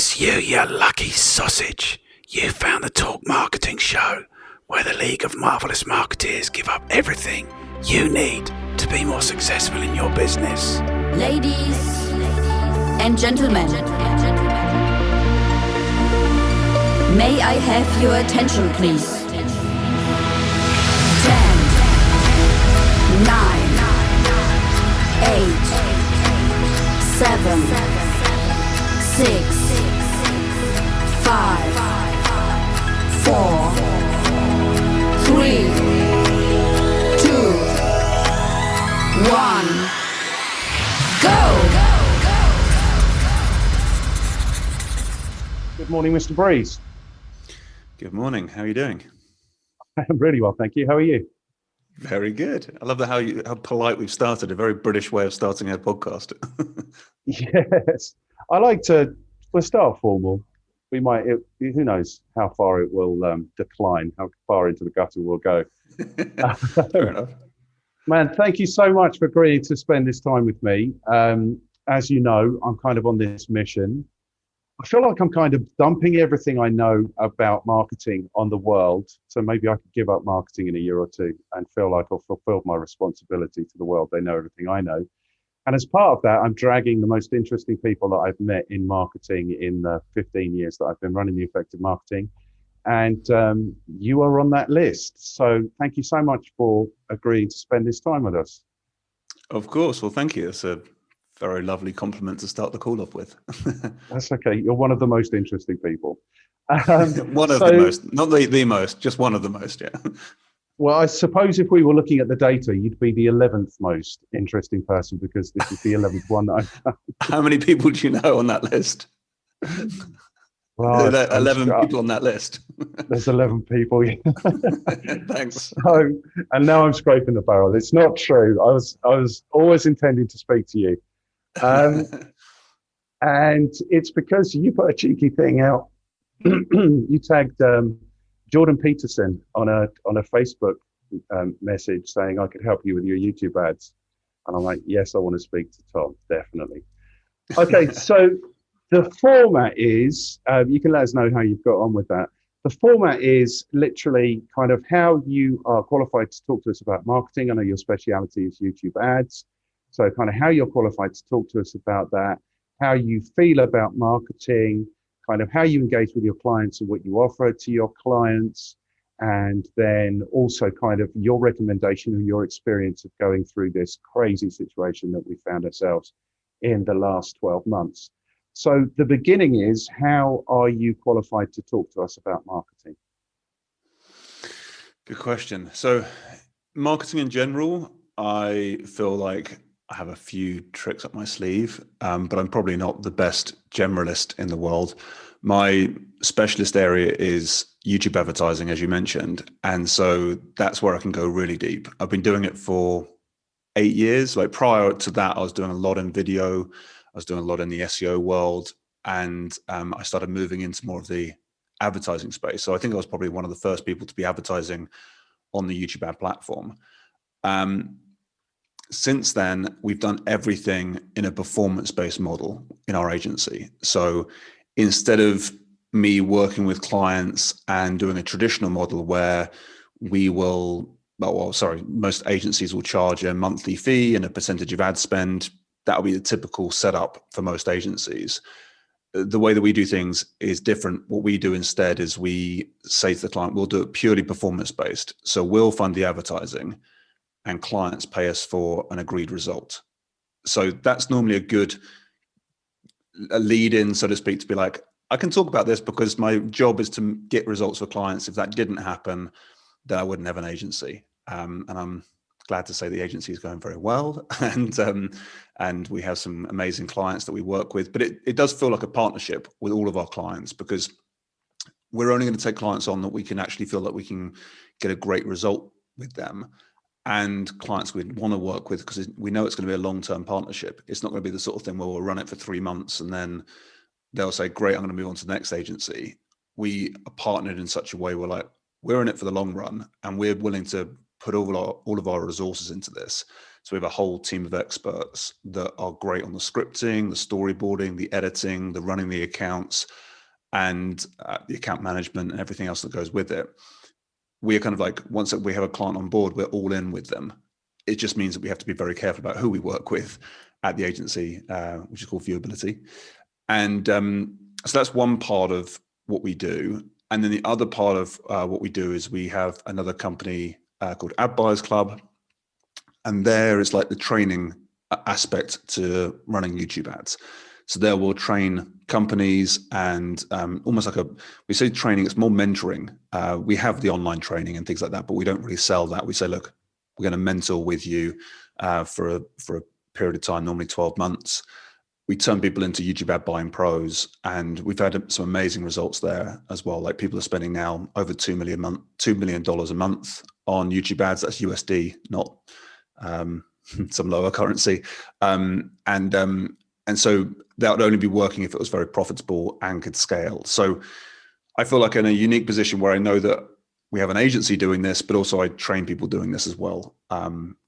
Yes, you lucky sausage. You found the Talk Marketing Show, where the League of Marvelous Marketeers give up everything you need to be more successful in your business. Ladies and gentlemen, may I have your attention, please? 10, 9, 8, 7, 6, 5, 4, 3, 2, 1, go! Good morning, Mr. Breeze. Good morning. How are you doing? I'm really well, thank you. How are you? Very good. I love that how polite we've started, a very British way of starting our podcast. Yes. I like to, we'll start formal. We might, who knows how far it will decline, how far into the gutter we'll go. Fair enough. Man, thank you so much for agreeing to spend this time with me. As you know, I'm kind of on this mission. I feel like I'm kind of dumping everything I know about marketing on the world. So maybe I could give up marketing in a year or two and feel like I've fulfilled my responsibility to the world. They know everything I know. And as part of that, I'm dragging the most interesting people that I've met in marketing in the 15 years that I've been running the Effective Marketing. And you are on that list. So thank you so much for agreeing to spend this time with us. Of course. Well, thank you. It's a very lovely compliment to start the call off with. That's okay. You're one of the most interesting people. The most, not the most, just one of the most, yeah. Well, I suppose if we were looking at the data, you'd be the 11th most interesting person because this is the 11th one that I've done. How many people do you know on that list? Well, there are 11 people on that list. There's 11 people. Yeah. Thanks. So, and now I'm scraping the barrel. It's not true. I was always intending to speak to you. And it's because you put a cheeky thing out. You tagged Jordan Peterson on a Facebook message saying I could help you with your YouTube ads, and I'm like, yes, I want to speak to Tom, definitely. Okay, so the format is you can let us know how you've got on with that. The format is literally kind of how you are qualified to talk to us about marketing. I know your speciality is YouTube ads. So kind of how you're qualified to talk to us about that, how you feel about marketing, kind of how you engage with your clients and what you offer to your clients, and then also kind of your recommendation and your experience of going through this crazy situation that we found ourselves in the last 12 months. So the beginning is, how are you qualified to talk to us about marketing? Good question. So marketing in general, I feel like I have a few tricks up my sleeve, but I'm probably not the best generalist in the world. My specialist area is YouTube advertising, as you mentioned. And so that's where I can go really deep. I've been doing it for 8 years. Like prior to that, I was doing a lot in video. I was doing a lot in the SEO world. And I started moving into more of the advertising space. So I think I was probably one of the first people to be advertising on the YouTube ad platform. Since then, we've done everything in a performance-based model in our agency. So instead of me working with clients and doing a traditional model where most agencies will charge a monthly fee and a percentage of ad spend, that'll be the typical setup for most agencies. The way that we do things is different. What we do instead is we say to the client, we'll do it purely performance-based. So we'll fund the advertising, and clients pay us for an agreed result. So that's normally a good lead in, so to speak, to be like, I can talk about this because my job is to get results for clients. If that didn't happen, then I wouldn't have an agency. And I'm glad to say the agency is going very well. And we have some amazing clients that we work with, but it does feel like a partnership with all of our clients, because we're only going to take clients on that we can actually feel that we can get a great result with them, and clients we'd want to work with, because we know it's going to be a long-term partnership. It's not going to be the sort of thing where we'll run it for 3 months and then they'll say, great, I'm going to move on to the next agency. We are partnered in such a way we're like, we're in it for the long run, and we're willing to put all of our resources into this. So we have a whole team of experts that are great on the scripting, the storyboarding, the editing, the running the accounts, and the account management and everything else that goes with it. We are kind of like, once we have a client on board, we're all in with them. It just means that we have to be very careful about who we work with at the agency, which is called Viewability. And so that's one part of what we do. And then the other part of what we do is we have another company called Ad Buyers Club. And there is like the training aspect to running YouTube ads. So there we'll train companies and almost like we say training, it's more mentoring. We have the online training and things like that, but we don't really sell that. We say, look, we're going to mentor with you for a period of time, normally 12 months. We turn people into YouTube ad buying pros, and we've had some amazing results there as well. Like people are spending now over $2 million a month on YouTube ads. That's USD, not some lower currency. And so that would only be working if it was very profitable and could scale. So I feel like in a unique position where I know that we have an agency doing this, but also I train people doing this as well.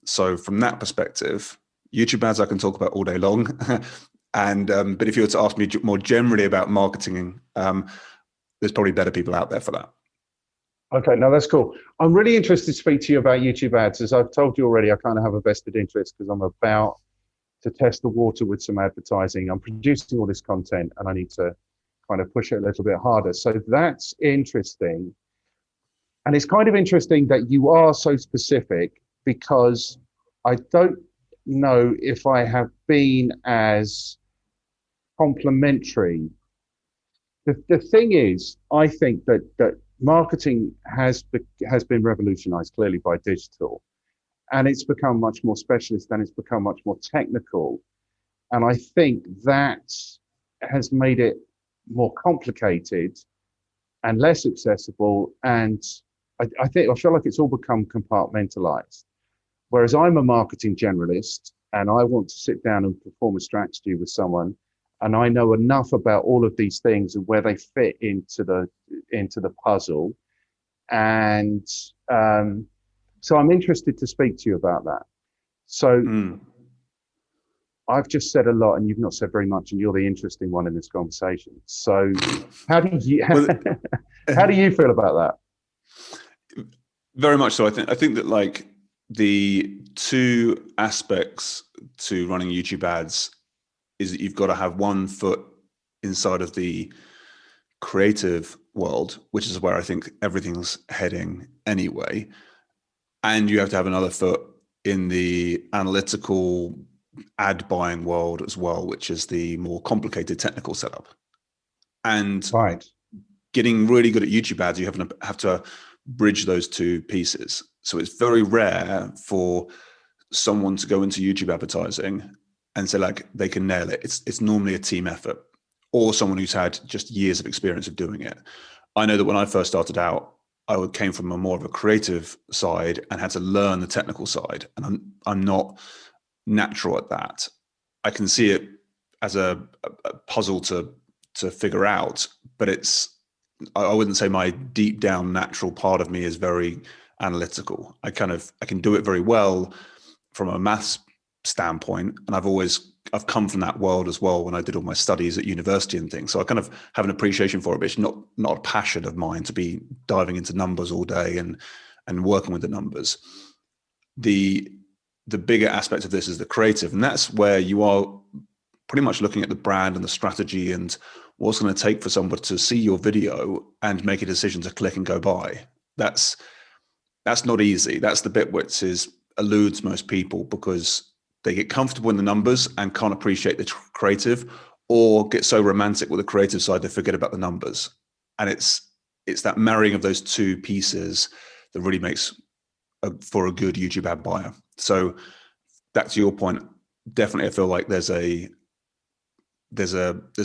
So from that perspective, YouTube ads I can talk about all day long. And but if you were to ask me more generally about marketing, there's probably better people out there for that. Okay, no, that's cool. I'm really interested to speak to you about YouTube ads. As I've told you already, I kind of have a vested interest because I'm about to test the water with some advertising. I'm producing all this content and I need to kind of push it a little bit harder. So that's interesting. And it's kind of interesting that you are so specific, because I don't know if I have been as complimentary. The thing is, I think that marketing has been revolutionized clearly by digital, and it's become much more specialist and it's become much more technical. And I think that has made it more complicated and less accessible. And I feel like it's all become compartmentalized. Whereas I'm a marketing generalist and I want to sit down and perform a strategy with someone, and I know enough about all of these things and where they fit into the puzzle. And so I'm interested to speak to you about that. So I've just said a lot and you've not said very much, and you're the interesting one in this conversation. So how do you feel about that? Very much so. I think that like, the two aspects to running YouTube ads is that you've got to have one foot inside of the creative world, which is where I think everything's heading anyway. And you have to have another foot in the analytical ad buying world as well, which is the more complicated technical setup. And Getting really good at YouTube ads, you have to bridge those two pieces. So it's very rare for someone to go into YouTube advertising and say like they can nail it. It's normally a team effort, or someone who's had just years of experience of doing it. I know that when I first started out, I came from a more of a creative side and had to learn the technical side. And I'm not natural at that. I can see it as a puzzle to figure out, but I wouldn't say my deep down natural part of me is very analytical. I can do it very well from a maths standpoint, and I've come from that world as well when I did all my studies at university and things. So I kind of have an appreciation for it, but it's not a passion of mine to be diving into numbers all day and working with the numbers. The bigger aspect of this is the creative, and that's where you are pretty much looking at the brand and the strategy and what's going to take for somebody to see your video and make a decision to click and go buy. That's not easy. That's the bit which eludes most people, because they get comfortable in the numbers and can't appreciate the creative, or get so romantic with the creative side they forget about the numbers. And it's that marrying of those two pieces that really makes for a good YouTube ad buyer. So back to your point, definitely I feel like there's a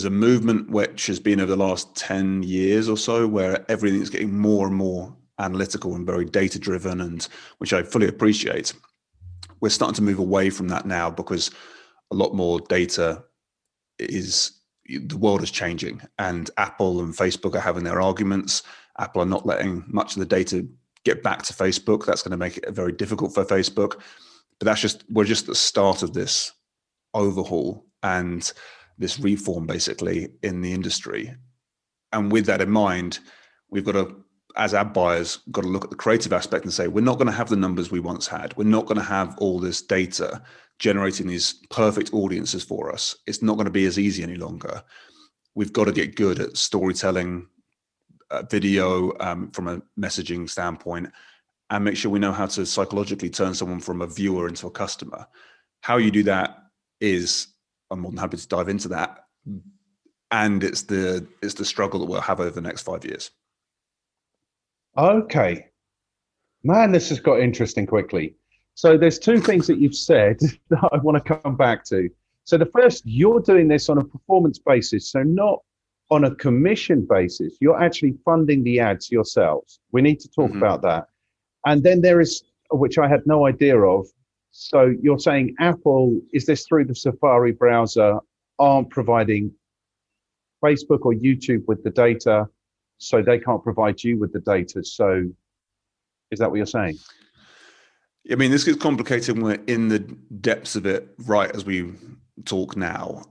movement which has been over the last 10 years or so, where everything's getting more and more analytical and very data driven, and which I fully appreciate. We're starting to move away from that now, because a lot more data the world is changing, and Apple and Facebook are having their arguments. Apple are not letting much of the data get back to Facebook. That's going to make it very difficult for Facebook. But that's just, we're just at the start of this overhaul and this reform basically in the industry. And with that in mind, we've got to, as ad buyers, got to look at the creative aspect and say, we're not going to have the numbers we once had. We're not going to have all this data generating these perfect audiences for us. It's not going to be as easy any longer. We've got to get good at storytelling, video from a messaging standpoint, and make sure we know how to psychologically turn someone from a viewer into a customer. How you do that is, I'm more than happy to dive into that. And it's the struggle that we'll have over the next 5 years. Okay, man, this has got interesting quickly. So there's two things that you've said that I want to come back to. So the first, you're doing this on a performance basis, so not on a commission basis. You're actually funding the ads yourselves. We need to talk about that. And then there is, which I had no idea of. So you're saying Apple, is this through the Safari browser, aren't providing Facebook or YouTube with the data, so they can't provide you with the data. So is that what you're saying? I mean, this gets complicated when we're in the depths of it right as we talk now.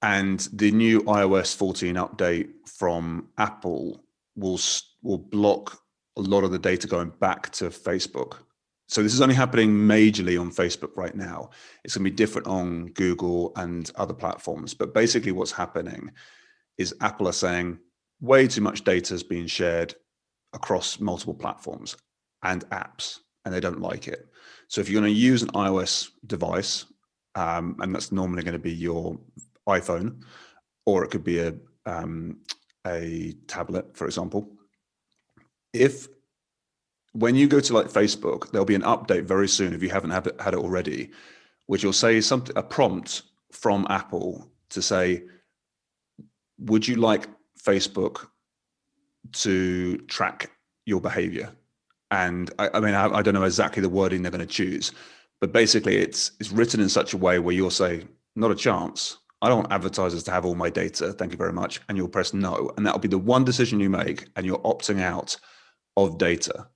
And the new iOS 14 update from Apple will block a lot of the data going back to Facebook. So this is only happening majorly on Facebook right now. It's going to be different on Google and other platforms. But basically what's happening is Apple are saying way too much data is being shared across multiple platforms and apps, and they don't like it. So if you're going to use an iOS device, and that's normally going to be your iPhone, or it could be a tablet, for example. When you go to like Facebook, there'll be an update very soon if you haven't had it already, which will say a prompt from Apple to say, would you like Facebook to track your behavior? And I mean, I don't know exactly the wording they're going to choose, but basically it's written in such a way where you'll say, not a chance. I don't want advertisers to have all my data. Thank you very much. And you'll press no. And that'll be the one decision you make, and you're opting out of data,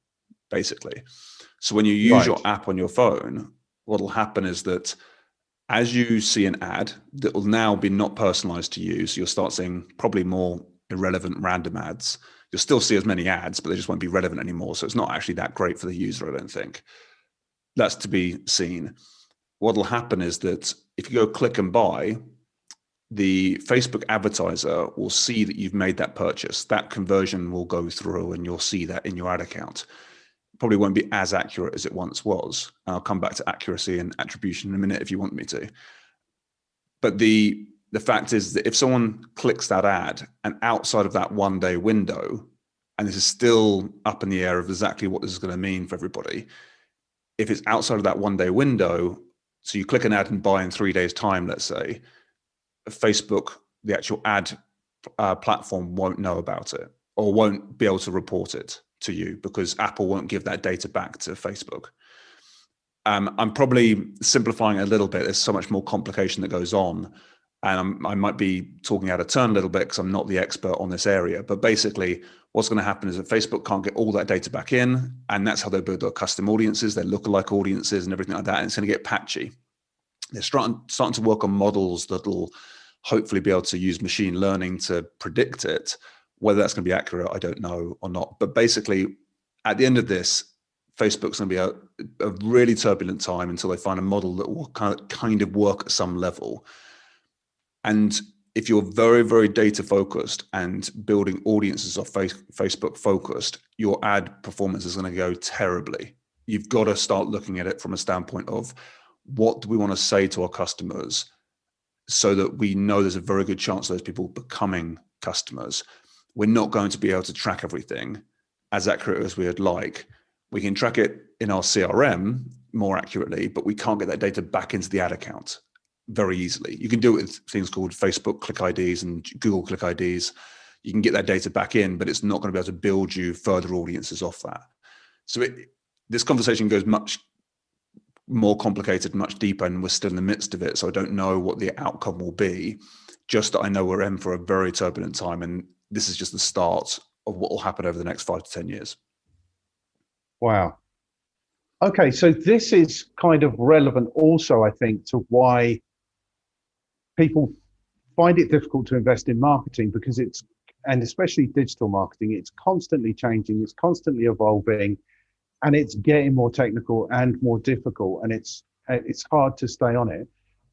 basically. So when you use your app on your phone, what'll happen is that as you see an ad that will now be not personalized to you, so you'll start seeing probably more irrelevant random ads. You'll still see as many ads, but they just won't be relevant anymore. So it's not actually that great for the user, I don't think. That's to be seen. What'll happen is that if you go click and buy, the Facebook advertiser will see that you've made that purchase. That conversion will go through and you'll see that in your ad account. Probably won't be as accurate as it once was. And I'll come back to accuracy and attribution in a minute if you want me to. But the fact is that if someone clicks that ad and outside of that 1 day window, and this is still up in the air of exactly what this is going to mean for everybody, if it's outside of that 1 day window, so you click an ad and buy in 3 days time, let's say, Facebook, the actual ad platform won't know about it or won't be able to report it to you because Apple won't give that data back to Facebook. I'm probably simplifying a little bit. There's so much more complication that goes on, and I might be talking out of turn a little bit because I'm not the expert on this area. But basically what's going to happen is that Facebook can't get all that data back in, and that's how they build their custom audiences, their lookalike audiences and everything like that. And it's going to get patchy. They're starting to work on models that'll hopefully be able to use machine learning to predict it. Whether that's going to be accurate, I don't know or not. But basically, at the end of this, Facebook's going to be a really turbulent time until they find a model that will kind of work at some level. And if you're very, very data focused and building audiences off Facebook focused, your ad performance is going to go terribly. You've got to start looking at it from a standpoint of, what do we want to say to our customers so that we know there's a very good chance of those people becoming customers? We're not going to be able to track everything as accurate as we would like. We can track it in our CRM more accurately, but we can't get that data back into the ad account very easily. You can do it with things called Facebook click IDs and Google click IDs. You can get that data back in, but it's not going to be able to build you further audiences off that. So this conversation goes much more complicated, much deeper, and we're still in the midst of it. So I don't know what the outcome will be, just that I know we're in for a very turbulent time. And this is just the start of what will happen over the next 5 to 10 years. Wow. Okay, so this is kind of relevant also, I think, to why people find it difficult to invest in marketing, because it's, and especially digital marketing, it's constantly changing, it's constantly evolving, and it's getting more technical and more difficult, and it's hard to stay on it.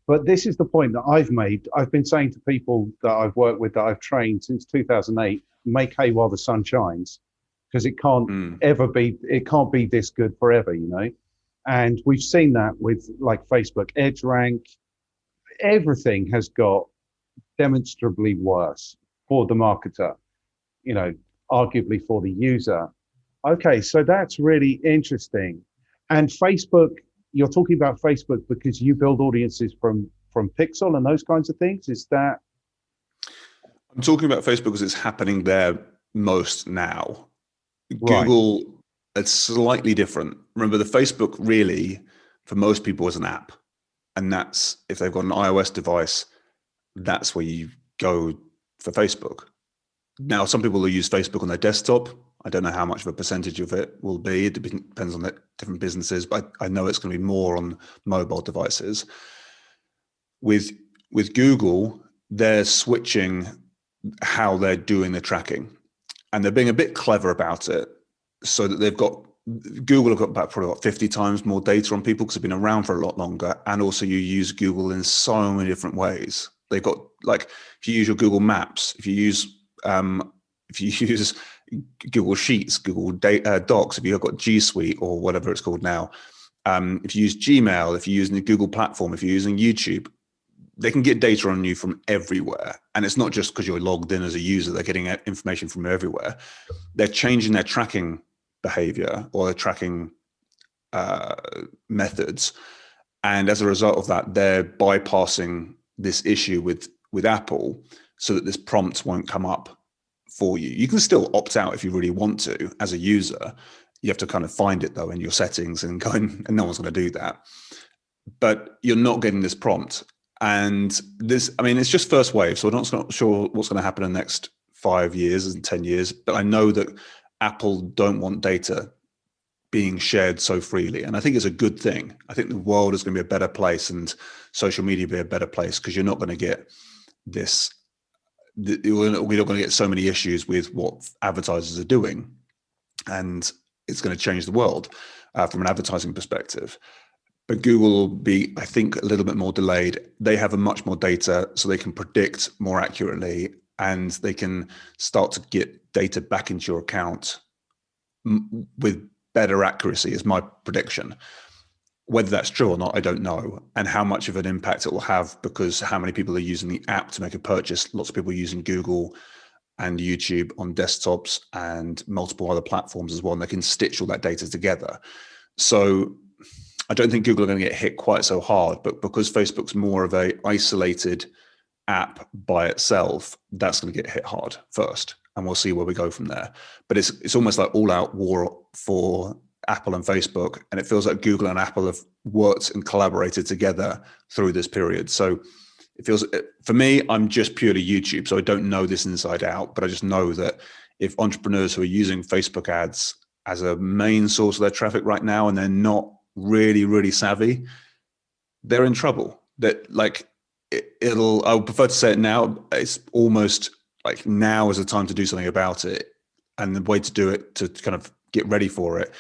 But this is the point that I've made. I've been saying to people that I've worked with, that I've trained since 2008, make hay while the sun shines, because it can't ever be, it can't be this good forever, you know? And we've seen that with like Facebook, EdgeRank, everything has got demonstrably worse for the marketer, you know, arguably for the user. Okay, so that's really interesting. And Facebook, you're talking about Facebook because you build audiences from Pixel and those kinds of things. Is that? I'm talking about Facebook because it's happening there most now. Right. Google, it's slightly different. Remember, the Facebook really, for most people, is an app. And that's, if they've got an iOS device, that's where you go for Facebook. Now, some people will use Facebook on their desktop. I don't know how much of a percentage of it will be. It depends on the different businesses, but I know it's going to be more on mobile devices. With Google, they're switching how they're doing the tracking, and they're being a bit clever about it, so that they've got, Google have got about probably about 50 times more data on people because they've been around for a lot longer, and also you use Google in so many different ways. They've got, like, if you use your Google Maps, if you use Google Sheets, Google Docs, if you've got G Suite or whatever it's called now, if you use Gmail, if you're using the Google platform, if you're using YouTube, they can get data on you from everywhere. And it's not just because you're logged in as a user, they're getting information from everywhere. They're changing their tracking behavior or their tracking methods. And as a result of that, they're bypassing this issue with Apple so that this prompt won't come up for you. You can still opt out if you really want to as a user. You have to kind of find it though in your settings and go in, and no one's going to do that. But you're not getting this prompt. And this, I mean, it's just first wave. So I'm not sure what's going to happen in the next 5 years and 10 years. But I know that Apple don't want data being shared so freely. And I think it's a good thing. I think the world is going to be a better place and social media be a better place because you're not going to get this. We're not going to get so many issues with what advertisers are doing, and it's going to change the world from an advertising perspective. But Google will be, I think, a little bit more delayed. They have a much more data, so they can predict more accurately, and they can start to get data back into your account with better accuracy, is my prediction. Whether that's true or not, I don't know, and how much of an impact it will have, because how many people are using the app to make a purchase. Lots of people are using Google and YouTube on desktops and multiple other platforms as well, and they can stitch all that data together. So I don't think Google are going to get hit quite so hard, but because Facebook's more of a isolated app by itself, that's going to get hit hard first, and we'll see where we go from there. But it's almost like all-out war for Apple and Facebook, and it feels like Google and Apple have worked and collaborated together through this period. So it feels, for me, I'm just purely YouTube, so I don't know this inside out, but I just know that if entrepreneurs who are using Facebook ads as a main source of their traffic right now, and they're not really, really savvy, they're in trouble. That, like, I would prefer to say it now. It's almost like now is the time to do something about it, and the way to do it, to kind of get ready for it,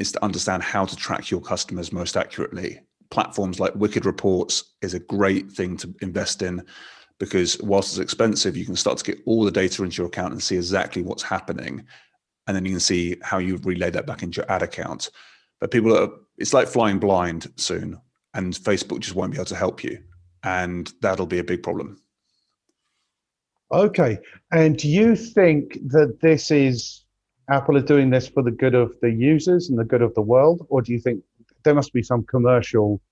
is to understand how to track your customers most accurately. Platforms like Wicked Reports is a great thing to invest in, because whilst it's expensive, you can start to get all the data into your account and see exactly what's happening. And then you can see how you relay that back into your ad account. But people are, it's like flying blind soon, and Facebook just won't be able to help you. And that'll be a big problem. Okay. And do you think that this is, Apple are doing this for the good of the users and the good of the world, or do you think there must be some commercial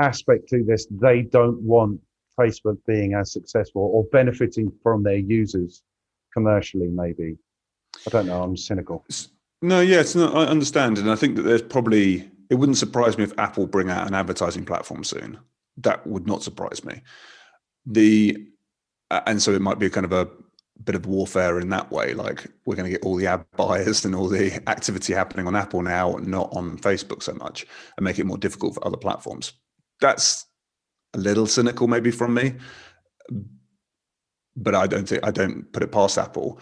aspect to this? They don't want Facebook being as successful or benefiting from their users commercially, maybe. I don't know. I'm cynical. No, yeah, it's not, I understand. And I think that there's probably, it wouldn't surprise me if Apple bring out an advertising platform soon. That would not surprise me. And so it might be kind of a bit of warfare in that way. Like, we're going to get all the ad buyers and all the activity happening on Apple now, not on Facebook so much, and make it more difficult for other platforms. That's a little cynical maybe from me, but I don't put it past Apple.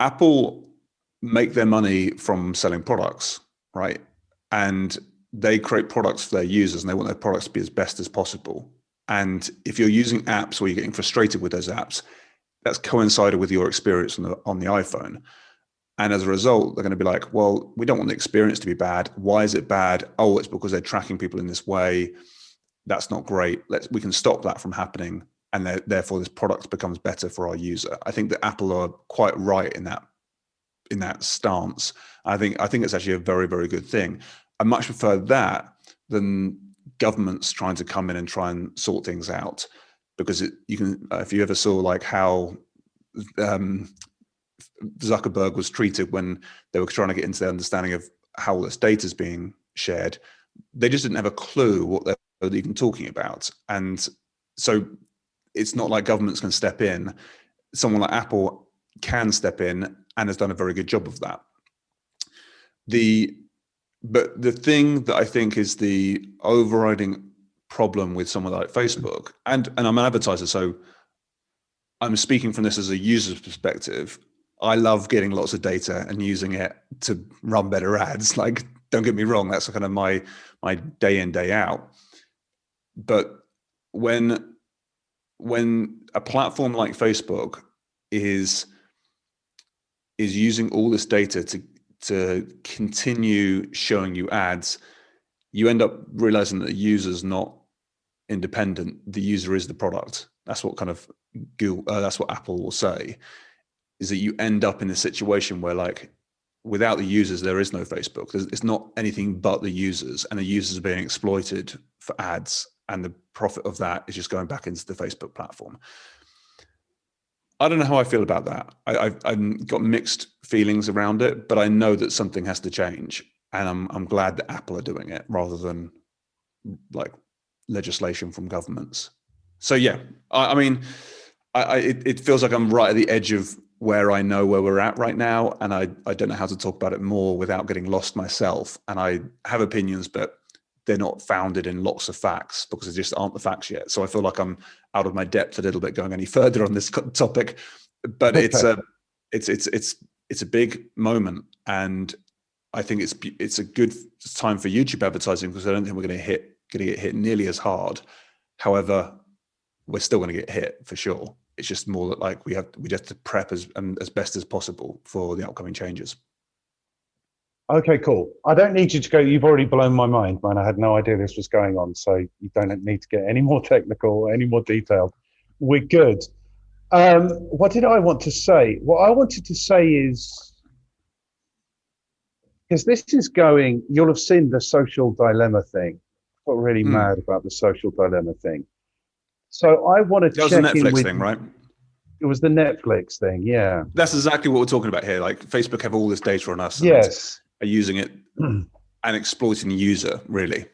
Apple make their money from selling products, right? And they create products for their users, and they want their products to be as best as possible. And if you're using apps or you're getting frustrated with those apps, that's coincided with your experience on the iPhone. And as a result, they're going to be like, well, we don't want the experience to be bad. Why is it bad? Oh, it's because they're tracking people in this way. That's not great. We can stop that from happening. And therefore, this product becomes better for our user. I think that Apple are quite right in that stance. I think it's actually a very, very good thing. I much prefer that than governments trying to come in and try and sort things out, because if you ever saw like how Zuckerberg was treated when they were trying to get into their understanding of how all this data is being shared, they just didn't have a clue what they were even talking about. And so it's not like governments can step in. Someone like Apple can step in and has done a very good job of that. But the thing that I think is the overriding problem with someone like Facebook, and I'm an advertiser, so I'm speaking from this as a user's perspective. I love getting lots of data and using it to run better ads. Like, don't get me wrong, that's kind of my day in, day out. But when a platform like Facebook is using all this data to continue showing you ads, you end up realizing that the user's not independent. The user is the product. That's what kind of Google, that's what Apple will say, is that you end up in a situation where, like, without the users, there is no Facebook. It's not anything but the users, and the users are being exploited for ads, and the profit of that is just going back into the Facebook platform. I don't know how I feel about that. I've got mixed feelings around it, but I know that something has to change, and I'm glad that Apple are doing it rather than like legislation from governments. So yeah, I mean, it feels like I'm right at the edge of where I know where we're at right now, and I don't know how to talk about it more without getting lost myself. And I have opinions, but they're not founded in lots of facts because there just aren't the facts yet. So I feel like I'm out of my depth a little bit going any further on this topic, but okay. It's a big moment. And I think it's a good time for YouTube advertising, because I don't think we're going to get hit nearly as hard. However, we're still going to get hit for sure. It's just more that like we just have to prep as best as possible for the upcoming changes. Okay, cool. I don't need you to go. You've already blown my mind, man. I had no idea this was going on, so you don't need to get any more technical or any more detailed. We're good. What did I want to say? What I wanted to say is, because this is going, you'll have seen the Social Dilemma thing. I got really mad about the Social Dilemma thing. So I want to check in with... That was the Netflix thing, right? It was the Netflix thing, yeah. That's exactly what we're talking about here. Like, Facebook have all this data on us. Yes. Are using it and exploiting the user, really.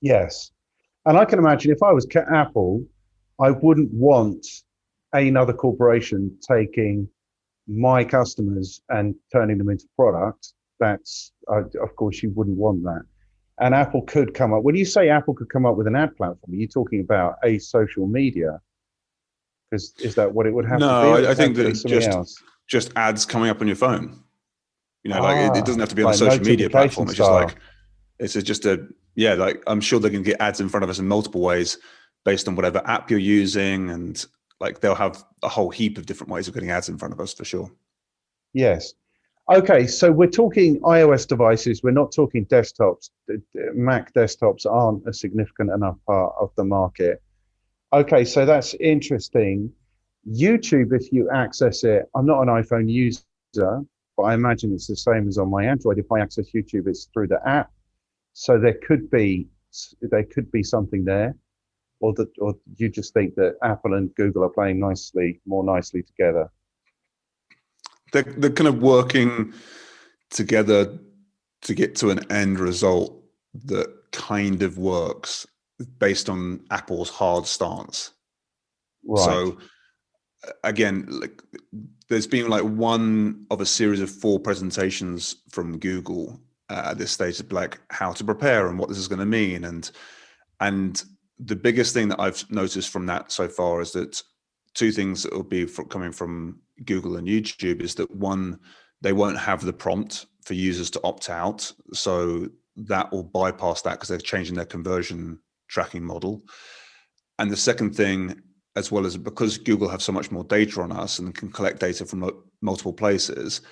Yes. And I can imagine if I was Apple, I wouldn't want another corporation taking my customers and turning them into product. That's, of course, you wouldn't want that. And Apple could come up, when you say Apple could come up with an ad platform, are you talking about a social media? Because is that what it would have to be? No, I think that it's just ads coming up on your phone. You know, like it doesn't have to be on a social media platform. It's just like, I'm sure they can get ads in front of us in multiple ways based on whatever app you're using. And like, they'll have a whole heap of different ways of getting ads in front of us for sure. Yes. Okay. So we're talking iOS devices. We're not talking desktops. Mac desktops aren't a significant enough part of the market. Okay. So that's interesting. YouTube, if you access it, I'm not an iPhone user, but I imagine it's the same as on my Android. If I access YouTube, it's through the app. So there could be something there, or you just think that Apple and Google are playing more nicely together. They're kind of working together to get to an end result that kind of works based on Apple's hard stance. Right. So again, like, there's been like one of a series of four presentations from Google at this stage of like how to prepare and what this is going to mean. And the biggest thing that I've noticed from that so far is that two things that will be coming from Google and YouTube is that one, they won't have the prompt for users to opt out. So that will bypass that because they're changing their conversion tracking model. And the second thing, as well as because Google have so much more data on us and can collect data from multiple places,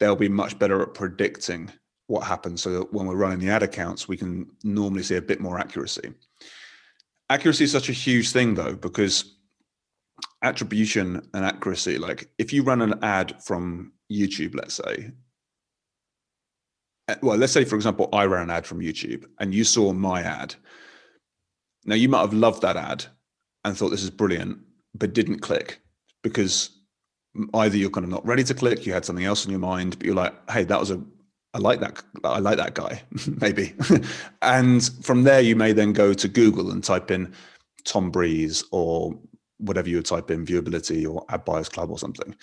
they'll be much better at predicting what happens. So that when we're running the ad accounts, we can normally see a bit more accuracy. Accuracy is such a huge thing though, because attribution and accuracy, like if you run an ad from YouTube, let's say, well, let's say for example, I ran an ad from YouTube and you saw my ad. Now you might have loved that ad and thought this is brilliant, but didn't click because either you're kind of not ready to click, you had something else in your mind, but you're like, hey, that was I like that guy, maybe. And from there, you may then go to Google and type in Tom Breeze or whatever you would type in, Viewability or Ad Buyers Club or something.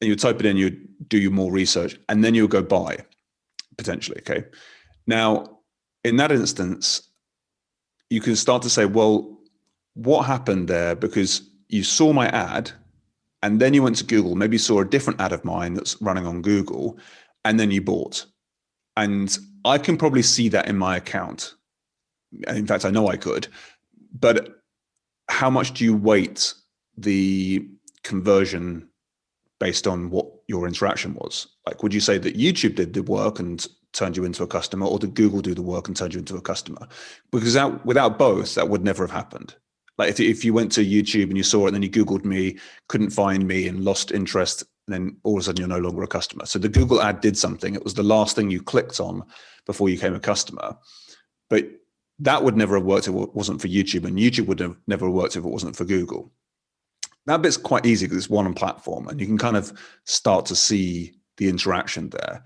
And you type it in, you do your more research, and then you'll go buy, potentially, okay? Now, in that instance, you can start to say, well, what happened there? Because you saw my ad and then you went to Google, maybe you saw a different ad of mine that's running on Google and then you bought. And I can probably see that in my account. In fact, I know I could, but how much do you weight the conversion based on what your interaction was? Like, would you say that YouTube did the work and turned you into a customer, or did Google do the work and turned you into a customer? Because without both, that would never have happened. Like if you went to YouTube and you saw it and then you Googled me, couldn't find me and lost interest, and then all of a sudden you're no longer a customer. So the Google ad did something. It was the last thing you clicked on before you became a customer. But that would never have worked if it wasn't for YouTube, and YouTube would have never worked if it wasn't for Google. That bit's quite easy because it's one platform and you can kind of start to see the interaction there.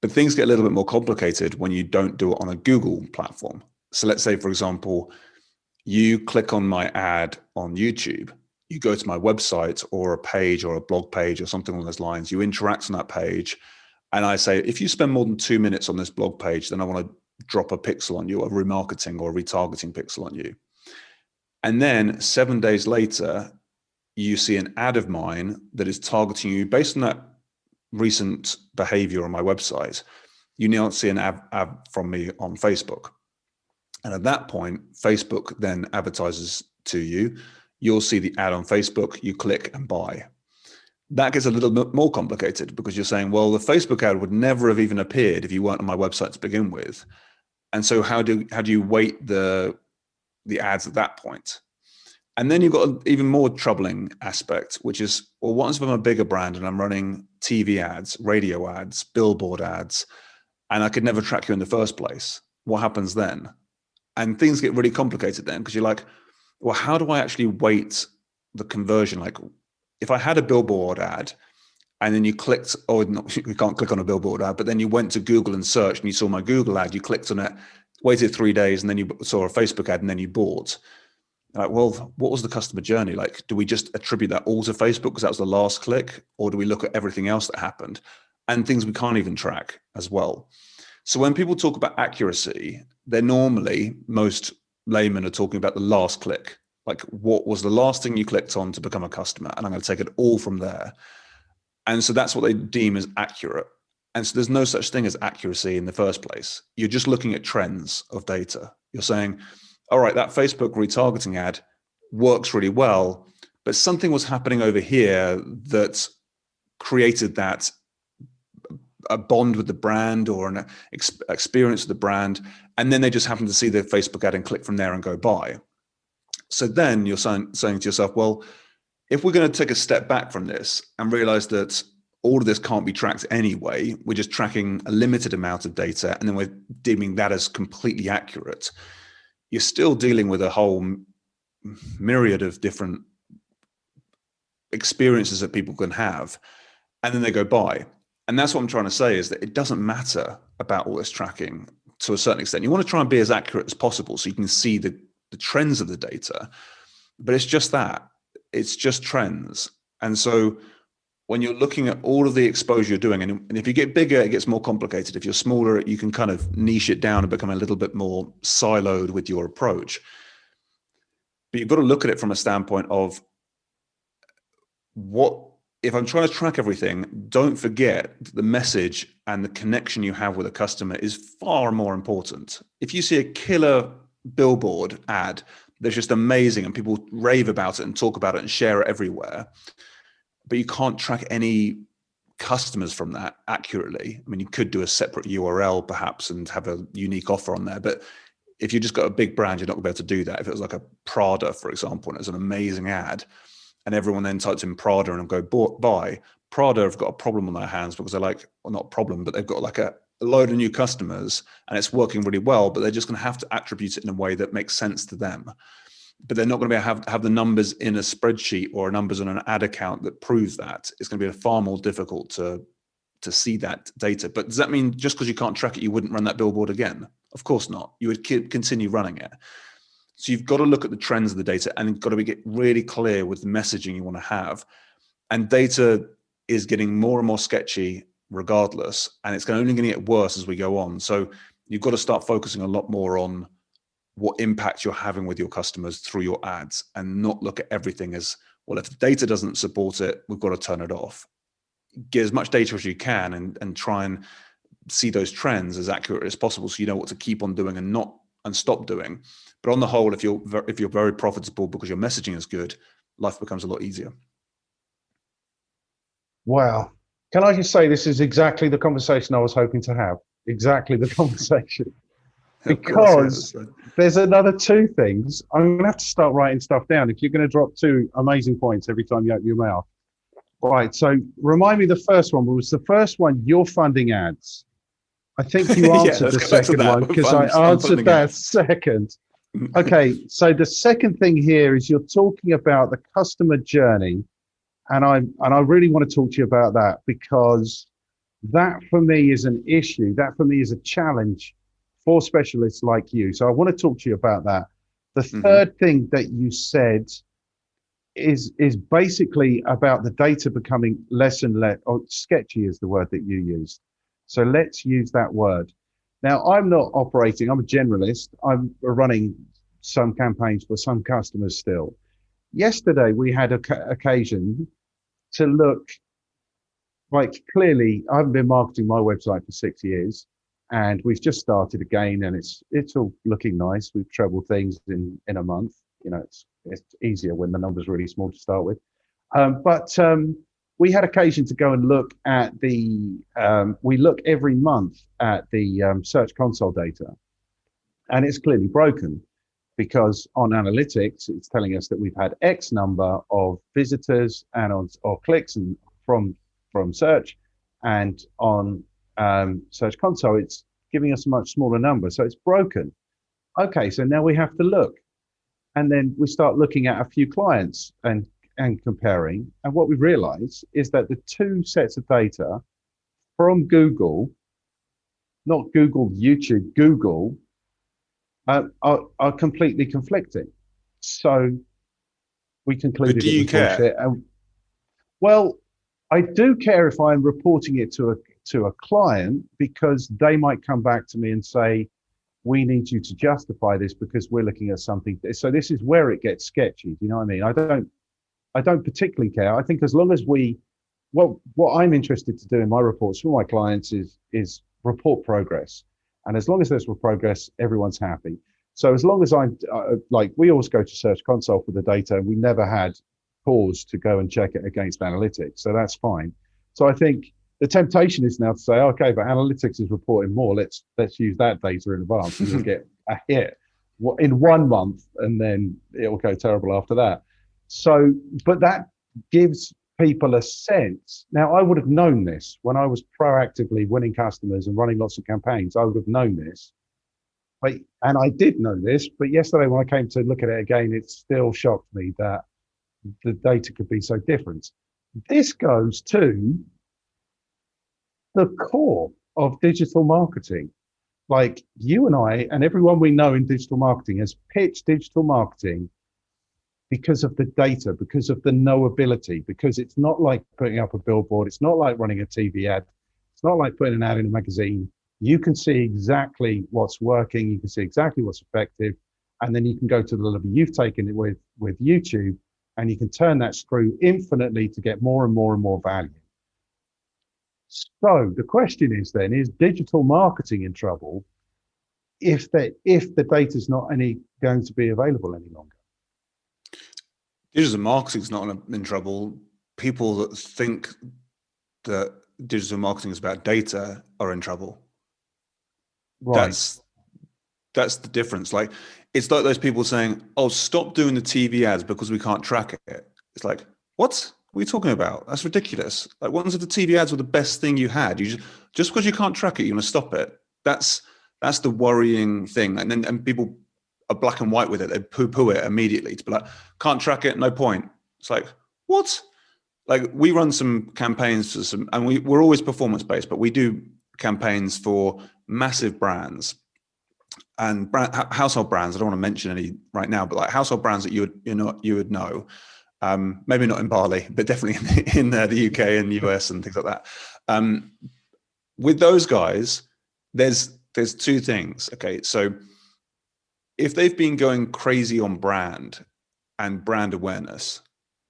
But things get a little bit more complicated when you don't do it on a Google platform. So let's say, for example, you click on my ad on YouTube, you go to my website or a page or a blog page or something along those lines, you interact on that page. And I say, if you spend more than 2 minutes on this blog page, then I want to drop a pixel on you, a remarketing or a retargeting pixel on you. And then 7 days later, you see an ad of mine that is targeting you based on that recent behavior on my website. You now see an ad from me on Facebook. And at that point, Facebook then advertises to you. You'll see the ad on Facebook, you click and buy. That gets a little bit more complicated because you're saying, well, the Facebook ad would never have even appeared if you weren't on my website to begin with. And so how do you weight the ads at that point? And then you've got an even more troubling aspect, which is, well, what if I'm a bigger brand and I'm running TV ads, radio ads, billboard ads, and I could never track you in the first place? What happens then? And things get really complicated then because you're like, well, how do I actually weight the conversion? Like if I had a billboard ad and then you clicked, oh, no, you can't click on a billboard ad, but then you went to Google and searched and you saw my Google ad, you clicked on it, waited 3 days, and then you saw a Facebook ad and then you bought. Like, well, what was the customer journey? Like, do we just attribute that all to Facebook because that was the last click, or do we look at everything else that happened and things we can't even track as well? So when people talk about accuracy, they're normally, most laymen are talking about the last click. Like what was the last thing you clicked on to become a customer? And I'm going to take it all from there. And so that's what they deem as accurate. And so there's no such thing as accuracy in the first place. You're just looking at trends of data. You're saying, all right, that Facebook retargeting ad works really well, but something was happening over here that created that a bond with the brand or an experience with the brand. And then they just happen to see the Facebook ad and click from there and go buy. So then you're saying to yourself, well, if we're going to take a step back from this and realize that all of this can't be tracked anyway, we're just tracking a limited amount of data and then we're deeming that as completely accurate. You're still dealing with a whole myriad of different experiences that people can have, and then they go buy. And that's what I'm trying to say is that it doesn't matter about all this tracking to a certain extent. You want to try and be as accurate as possible so you can see the trends of the data, but it's just that it's just trends. And so when you're looking at all of the exposure you're doing, and if you get bigger, it gets more complicated. If you're smaller, you can kind of niche it down and become a little bit more siloed with your approach. But you've got to look at it from a standpoint of what, if I'm trying to track everything, don't forget that the message and the connection you have with a customer is far more important. If you see a killer billboard ad that's just amazing and people rave about it and talk about it and share it everywhere, but you can't track any customers from that accurately. I mean, you could do a separate URL perhaps and have a unique offer on there, but if you just got a big brand, you're not going to be able to do that. If it was like a Prada, for example, and it was an amazing ad, and everyone then types in Prada and go buy, Prada have got a problem on their hands because they're like, well, not problem, but they've got like a load of new customers and it's working really well, but they're just going to have to attribute it in a way that makes sense to them. But they're not going to be able to have the numbers in a spreadsheet or numbers on an ad account that proves that. It's going to be far more difficult to see that data. But does that mean just because you can't track it, you wouldn't run that billboard again? Of course not. You would continue running it. So you've got to look at the trends of the data and got to get really clear with the messaging you want to have. And data is getting more and more sketchy regardless, and it's only going to get worse as we go on. So you've got to start focusing a lot more on what impact you're having with your customers through your ads and not look at everything as, well, if the data doesn't support it, we've got to turn it off. Get as much data as you can and try and see those trends as accurate as possible so you know what to keep on doing and not and stop doing. But on the whole, if you're very profitable because your messaging is good, life becomes a lot easier. Wow. Can I just say this is exactly the conversation I was hoping to have? Exactly the conversation. Because there's another two things. I'm going to have to start writing stuff down if you're going to drop two amazing points every time you open your mouth. All right. So remind me, the first one was you're funding ads. I think you answered the second one because I answered that second. Okay, so the second thing here is you're talking about the customer journey, and I really want to talk to you about that because that for me is an issue. That for me is a challenge for specialists like you. So I want to talk to you about that. The third thing that you said is basically about the data becoming less and less, or sketchy is the word that you used. So let's use that word. Now, I'm not operating, I'm a generalist. I'm running some campaigns for some customers still. Yesterday, we had an occasion to look, like clearly, I haven't been marketing my website for 6 years, and we've just started again, and it's all looking nice. We've trebled things in a month. You know, it's easier when the number's really small to start with. We had occasion to go and look at we look every month at the Search Console data, and it's clearly broken because on analytics, it's telling us that we've had X number of visitors and or clicks and from search, and on Search Console, it's giving us a much smaller number. So it's broken. Okay, so now we have to look. And then we start looking at a few clients and comparing, and what we realize is that the two sets of data from Google, not Google YouTube, Google, are completely conflicting. So we concluded. But do you care? Well, I do care if I'm reporting it to a client, because they might come back to me and say, we need you to justify this because we're looking at something. So this is where it gets sketchy. You know what I mean? I don't particularly care. I think as long as what I'm interested to do in my reports for my clients is report progress. And as long as there's progress, everyone's happy. So as long as I'm we always go to Search Console for the data, and we never had pause to go and check it against analytics. So that's fine. So I think the temptation is now to say, okay, but analytics is reporting more. Let's use that data in advance and we'll get a hit in 1 month, and then it will go terrible after that. So, but that gives people a sense. Now, I would have known this when I was proactively winning customers and running lots of campaigns. I would have known this, and I did know this, but yesterday when I came to look at it again, it still shocked me that the data could be so different. This goes to the core of digital marketing. Like you and I and everyone we know in digital marketing has pitched digital marketing because of the data, because of the knowability, because it's not like putting up a billboard. It's not like running a TV ad. It's not like putting an ad in a magazine. You can see exactly what's working. You can see exactly what's effective. And then you can go to the level you've taken it with YouTube, and you can turn that screw infinitely to get more and more and more value. So the question is then, is digital marketing in trouble if the data's not going to be available any longer? Digital marketing's not in trouble. People that think that digital marketing is about data are in trouble. Right. That's the difference. Like, it's like those people saying, "Oh, stop doing the TV ads because we can't track it." It's like, what? What are you talking about? That's ridiculous. Like, once the TV ads were the best thing you had, you just because you can't track it, you want to stop it. That's the worrying thing. And then people are black and white with it. They poo-poo it immediately. To be like, can't track it, no point. It's like, what? Like, we run some campaigns for some, and we're always performance based, but we do campaigns for massive brands. And household brands, I don't want to mention any right now, but like household brands that you would know, maybe not in Bali, but definitely in the UK and US and things like that. With those guys, there's two things. Okay, so if they've been going crazy on brand and brand awareness,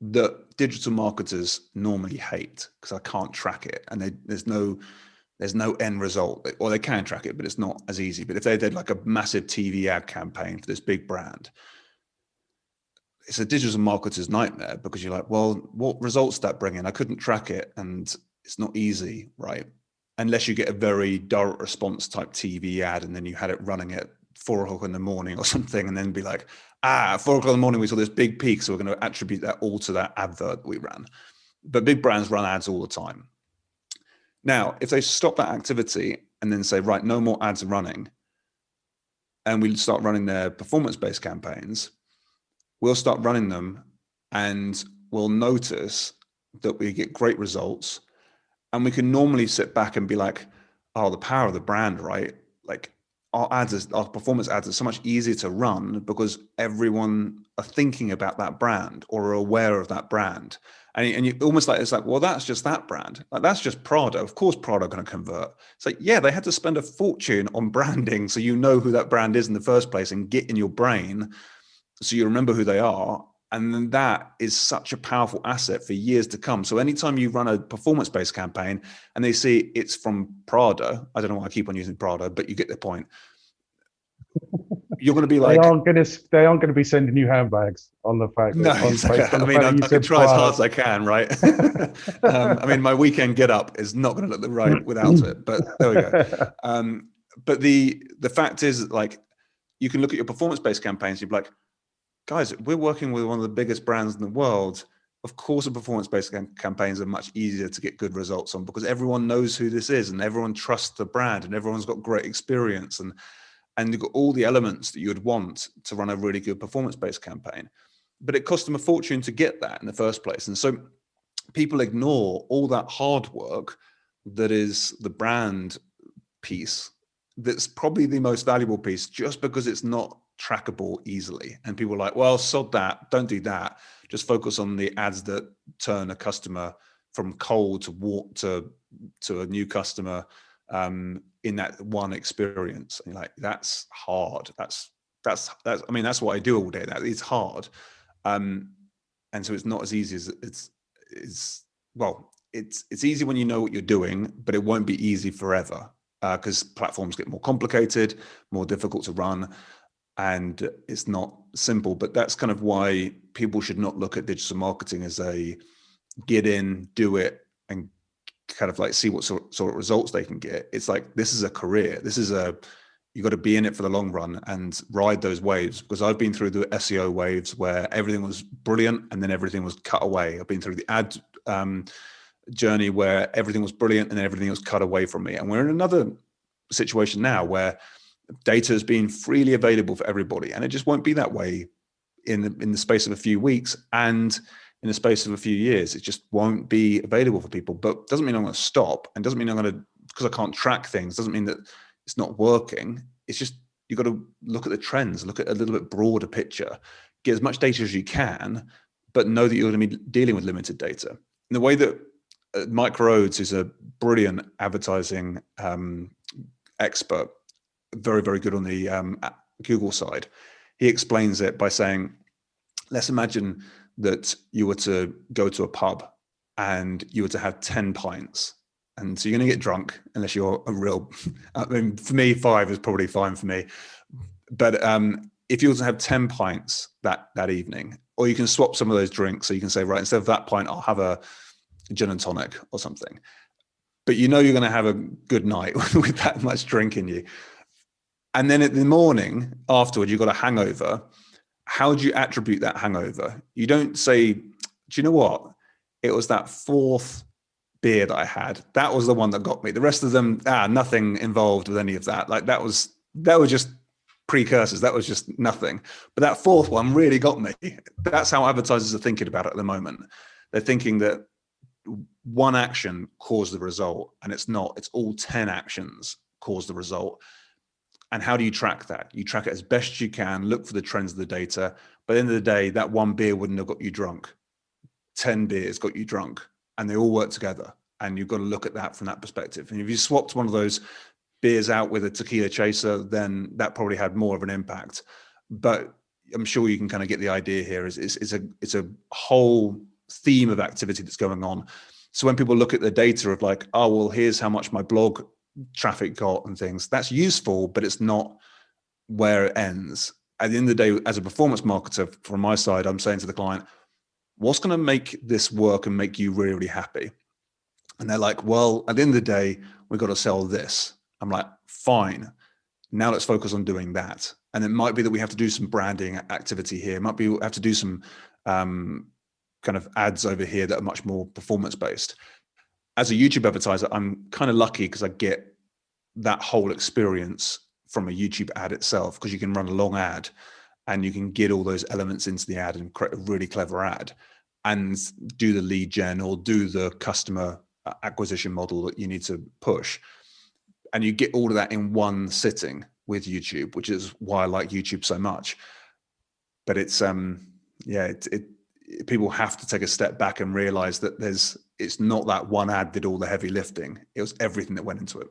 that digital marketers normally hate because I can't track it, and there's no end result, or they can track it, but it's not as easy. But if they did like a massive TV ad campaign for this big brand, it's a digital marketer's nightmare because you're like, well, what results did that bring in? I couldn't track it, and it's not easy, right? Unless you get a very direct response type TV ad, and then you had it running at 4 o'clock in the morning or something, and then be like, at 4 o'clock in the morning, we saw this big peak, so we're going to attribute that all to that advert that we ran. But big brands run ads all the time. Now, if they stop that activity and then say, right, no more ads running, and we start running their performance-based campaigns, we'll start running them and we'll notice that we get great results. And we can normally sit back and be like, oh, the power of the brand, right? Like, our performance ads are so much easier to run because everyone are thinking about that brand or are aware of that brand. And you almost like, it's like, well, that's just that brand. Like, that's just Prada. Of course, Prada are going to convert. It's like, yeah, they had to spend a fortune on branding. So you know who that brand is in the first place and get in your brain so you remember who they are. And then that is such a powerful asset for years to come. So anytime you run a performance-based campaign and they see it's from Prada, I don't know why I keep on using Prada, but you get the point. You're going to be like, they aren't going to be sending you handbags on the fact. No, exactly. I mean, I can try as hard as I can, right? I mean, my weekend get up is not going to look right without it. But there we go. But the fact is, like, you can look at your performance-based campaigns. You'd be like, guys, we're working with one of the biggest brands in the world. Of course, the performance-based campaigns are much easier to get good results on because everyone knows who this is and everyone trusts the brand and everyone's got great experience and you've got all the elements that you would want to run a really good performance-based campaign. But it cost them a fortune to get that in the first place. And so people ignore all that hard work that is the brand piece that's probably the most valuable piece just because it's not trackable easily. And people are like, well, sod that, don't do that. Just focus on the ads that turn a customer from cold to warm to a new customer in that one experience. And you're like, that's hard. That's I mean, that's what I do all day. That it's hard. And so it's not as easy as it's easy when you know what you're doing, but it won't be easy forever because platforms get more complicated, more difficult to run. And it's not simple, but that's kind of why people should not look at digital marketing as a get in, do it, and kind of like see what sort of results they can get. It's like, this is a career. You got to be in it for the long run and ride those waves, because I've been through the SEO waves where everything was brilliant and then everything was cut away. I've been through the ad journey where everything was brilliant and then everything was cut away from me. And we're in another situation now where data has been freely available for everybody, and it just won't be that way in the space of a few weeks and in the space of a few years. It just won't be available for people. But doesn't mean I'm going to stop, and doesn't mean I'm going to, because I can't track things, doesn't mean that it's not working. It's just, you've got to look at the trends, look at a little bit broader picture, get as much data as you can, but know that you're going to be dealing with limited data. And the way that Mike Rhodes, who's a brilliant advertising expert, very, very good on the Google side, he explains it by saying, let's imagine that you were to go to a pub and you were to have 10 pints. And so you're going to get drunk unless you're a real, I mean, for me, 5 is probably fine for me. But if you were to have 10 pints that evening, or you can swap some of those drinks. So you can say, right, instead of that pint, I'll have a gin and tonic or something. But you know you're going to have a good night with that much drink in you. And then in the morning afterward, you've got a hangover. How do you attribute that hangover? You don't say, do you know what? It was that fourth beer that I had. That was the one that got me. The rest of them, nothing involved with any of that. Like that was just precursors. That was just nothing. But that fourth one really got me. That's how advertisers are thinking about it at the moment. They're thinking that one action caused the result, and it's not. It's all 10 actions caused the result. And how do you track that? You track it as best you can, look for the trends of the data. But at the end of the day, that one beer wouldn't have got you drunk. 10 beers got you drunk. And they all work together, and you've got to look at that from that perspective. And if you swapped one of those beers out with a tequila chaser, then that probably had more of an impact. But I'm sure you can kind of get the idea here. It's a whole theme of activity that's going on. So when people look at the data of like, oh, well, here's how much my blog traffic got and things, that's useful, but it's not where it ends. At the end of the day, as a performance marketer, from my side, I'm saying to the client, what's going to make this work and make you really, really happy? And they're like, well, at the end of the day, we've got to sell this. I'm like, fine. Now let's focus on doing that. And it might be that we have to do some branding activity here. It might be we have to do some kind of ads over here that are much more performance-based. As a YouTube advertiser, I'm kind of lucky because I get that whole experience from a YouTube ad itself, because you can run a long ad and you can get all those elements into the ad and create a really clever ad and do the lead gen or do the customer acquisition model that you need to push. And you get all of that in one sitting with YouTube, which is why I like YouTube so much. But it's, people have to take a step back and realize that it's not that one ad did all the heavy lifting. It was everything that went into it.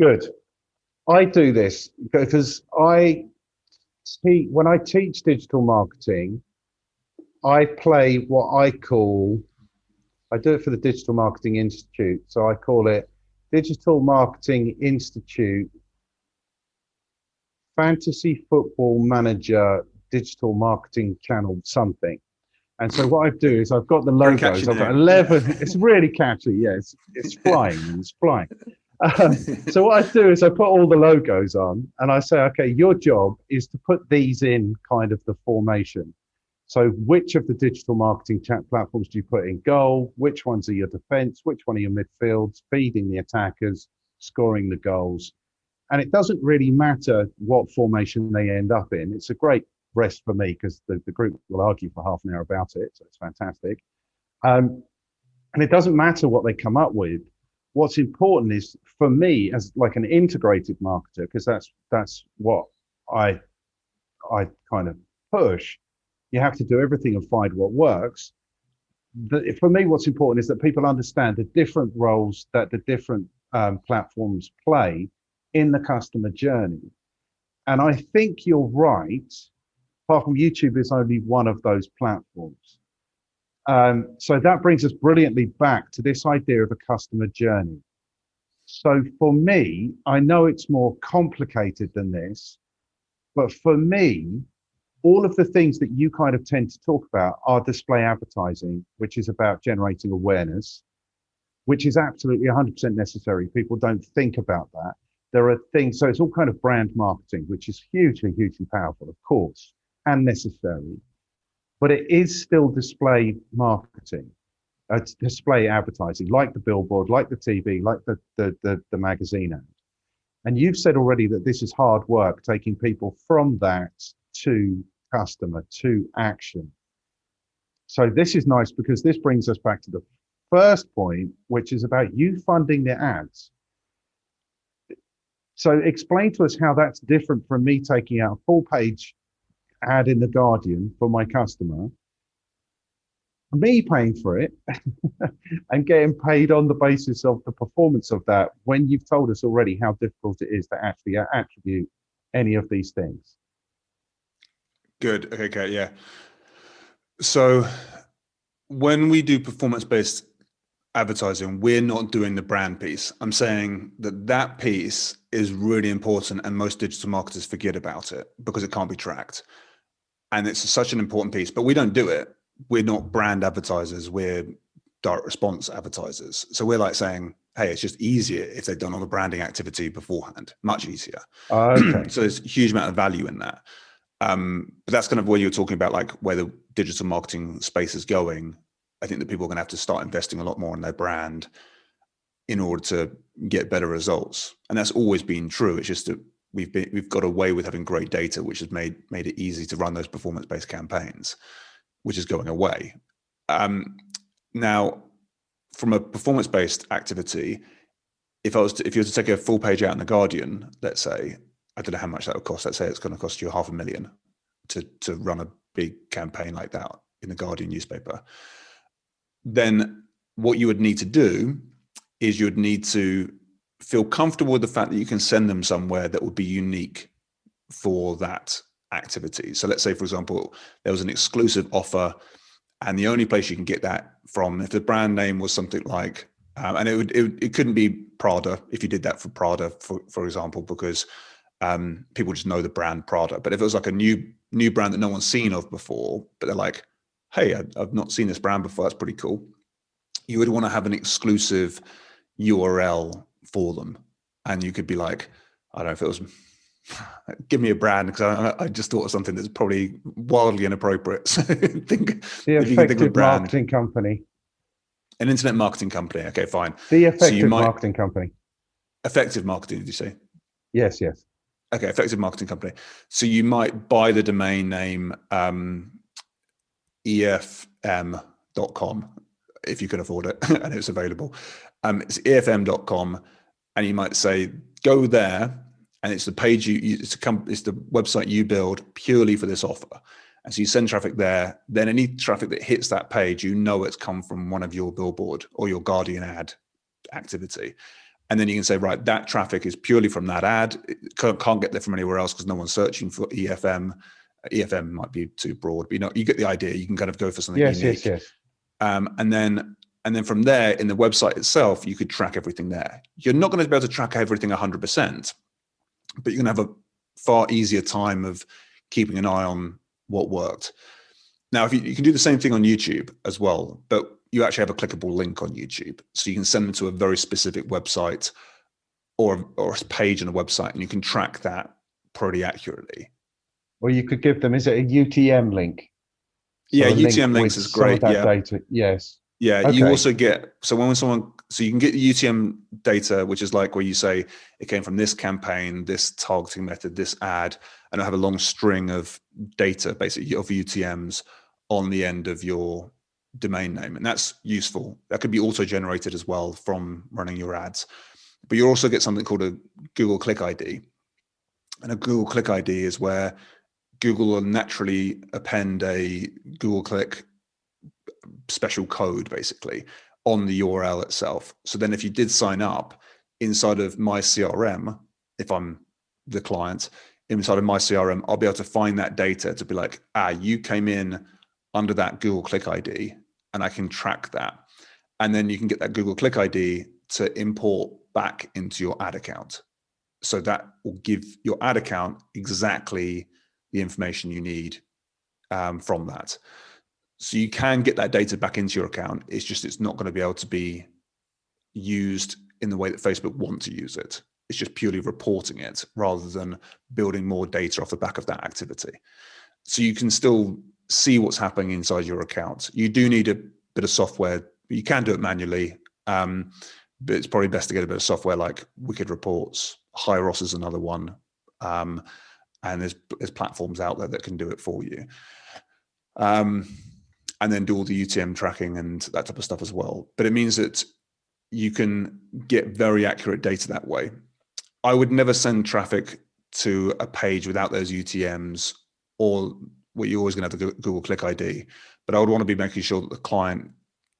Good. I do this because when I teach digital marketing, I play what I do it for the Digital Marketing Institute. So I call it Digital Marketing Institute Fantasy Football Manager Digital Marketing Channel something. And so what I do is I've got the logos. I've got 11. It's really catchy. Yes, it's flying. It's flying. So what I do is I put all the logos on and I say, okay, your job is to put these in kind of the formation. So which of the digital marketing chat platforms do you put in goal? Which ones are your defense? Which one are your midfields? Feeding the attackers, scoring the goals. And it doesn't really matter what formation they end up in. It's a great rest for me because the group will argue for half an hour about it. So it's fantastic. And it doesn't matter what they come up with. What's important is for me as like an integrated marketer, because that's what I kind of push. You have to do everything and find what works. For me, what's important is that people understand the different roles that the different platforms play in the customer journey. And I think you're right. Apart from YouTube is only one of those platforms. So that brings us brilliantly back to this idea of a customer journey. So for me, I know it's more complicated than this, but for me, all of the things that you kind of tend to talk about are display advertising, which is about generating awareness, which is absolutely 100% necessary. People don't think about that. There are things, so it's all kind of brand marketing, which is hugely, hugely powerful, of course, and necessary. But it is still display marketing, display advertising, like the billboard, like the TV, like the magazine ad. And you've said already that this is hard work, taking people from that to customer, to action. So this is nice because this brings us back to the first point, which is about you funding the ads. So explain to us how that's different from me taking out a full page ad in The Guardian for my customer, me paying for it and getting paid on the basis of the performance of that, when you've told us already how difficult it is to actually attribute any of these things. Good. Okay. Yeah. So when we do performance-based advertising, we're not doing the brand piece. I'm saying that that piece is really important, and most digital marketers forget about it because it can't be tracked. And it's such an important piece, but we don't do it. We're not brand advertisers, we're direct response advertisers. So we're like saying, hey, it's just easier if they've done all the branding activity beforehand, much easier. Okay. So there's a huge amount of value in that. But that's kind of where you're talking about, like, where the digital marketing space is going. I think that people are going to have to start investing a lot more in their brand in order to get better results. And that's always been true. It's just that we've got away with having great data, which has made it easy to run those performance-based campaigns, which is going away. Now, from a performance-based activity, if you were to take a full page out in The Guardian, let's say, I don't know how much that would cost. Let's say it's going to cost you $500,000 to run a big campaign like that in The Guardian newspaper. Then what you would need to do is you would need to feel comfortable with the fact that you can send them somewhere that would be unique for that activity. So let's say, for example, there was an exclusive offer, and the only place you can get that from, if the brand name was something like, and it couldn't be Prada if you did that for Prada, for example, because people just know the brand Prada. But if it was like a new brand that no one's seen of before, but they're like, hey, I've not seen this brand before, that's pretty cool, you would want to have an exclusive URL for them. And you could be like, I don't know, if it was, give me a brand, because I just thought of something that's probably wildly inappropriate. So think the Effective Marketing Company. An internet marketing company. Okay, fine. The Effective Marketing Company. Effective Marketing, did you say? Yes. Okay, Effective Marketing Company. So you might buy the domain name efm.com if you can afford it and it's available. It's efm.com, and you might say, go there. And it's the page it's the website you build purely for this offer. And so you send traffic there. Then any traffic that hits that page, you know it's come from one of your billboard or your Guardian ad activity. And then you can say, right, that traffic is purely from that ad. It can't get there from anywhere else because no one's searching for EFM. EFM might be too broad, but you get the idea. You can kind of go for something unique. Yes. And then from there, in the website itself, you could track everything there. You're not going to be able to track everything 100%. But you're going to have a far easier time of keeping an eye on what worked. Now, if you can do the same thing on YouTube as well, but you actually have a clickable link on YouTube. So you can send them to a very specific website or a page on a website, and you can track that pretty accurately. Or you could give them, is it a UTM link? Yeah, UTM links is great. Yeah. Data. Yes. Yeah, okay. You also get, so you can get the UTM data, which is like where you say it came from this campaign, this targeting method, this ad, and I have a long string of data, basically, of UTMs on the end of your domain name. And that's useful. That could be auto-generated as well from running your ads. But you also get something called a Google Click ID. And a Google Click ID is where Google will naturally append a Google Click special code basically on the URL itself. So then if you did sign up inside of my CRM, if I'm the client, inside of my CRM, I'll be able to find that data to be like, you came in under that Google Click ID, and I can track that. And then you can get that Google Click ID to import back into your ad account. So that will give your ad account exactly the information you need from that. So you can get that data back into your account. It's just, it's not going to be able to be used in the way that Facebook want to use it. It's just purely reporting it rather than building more data off the back of that activity. So you can still see what's happening inside your account. You do need a bit of software. You can do it manually, but it's probably best to get a bit of software like Wicked Reports. Hyros is another one. And there's platforms out there that can do it for you. And then do all the UTM tracking and that type of stuff as well. But it means that you can get very accurate data that way. I would never send traffic to a page without those UTMs or what you're always going to have to Google Click ID. But I would want to be making sure that the client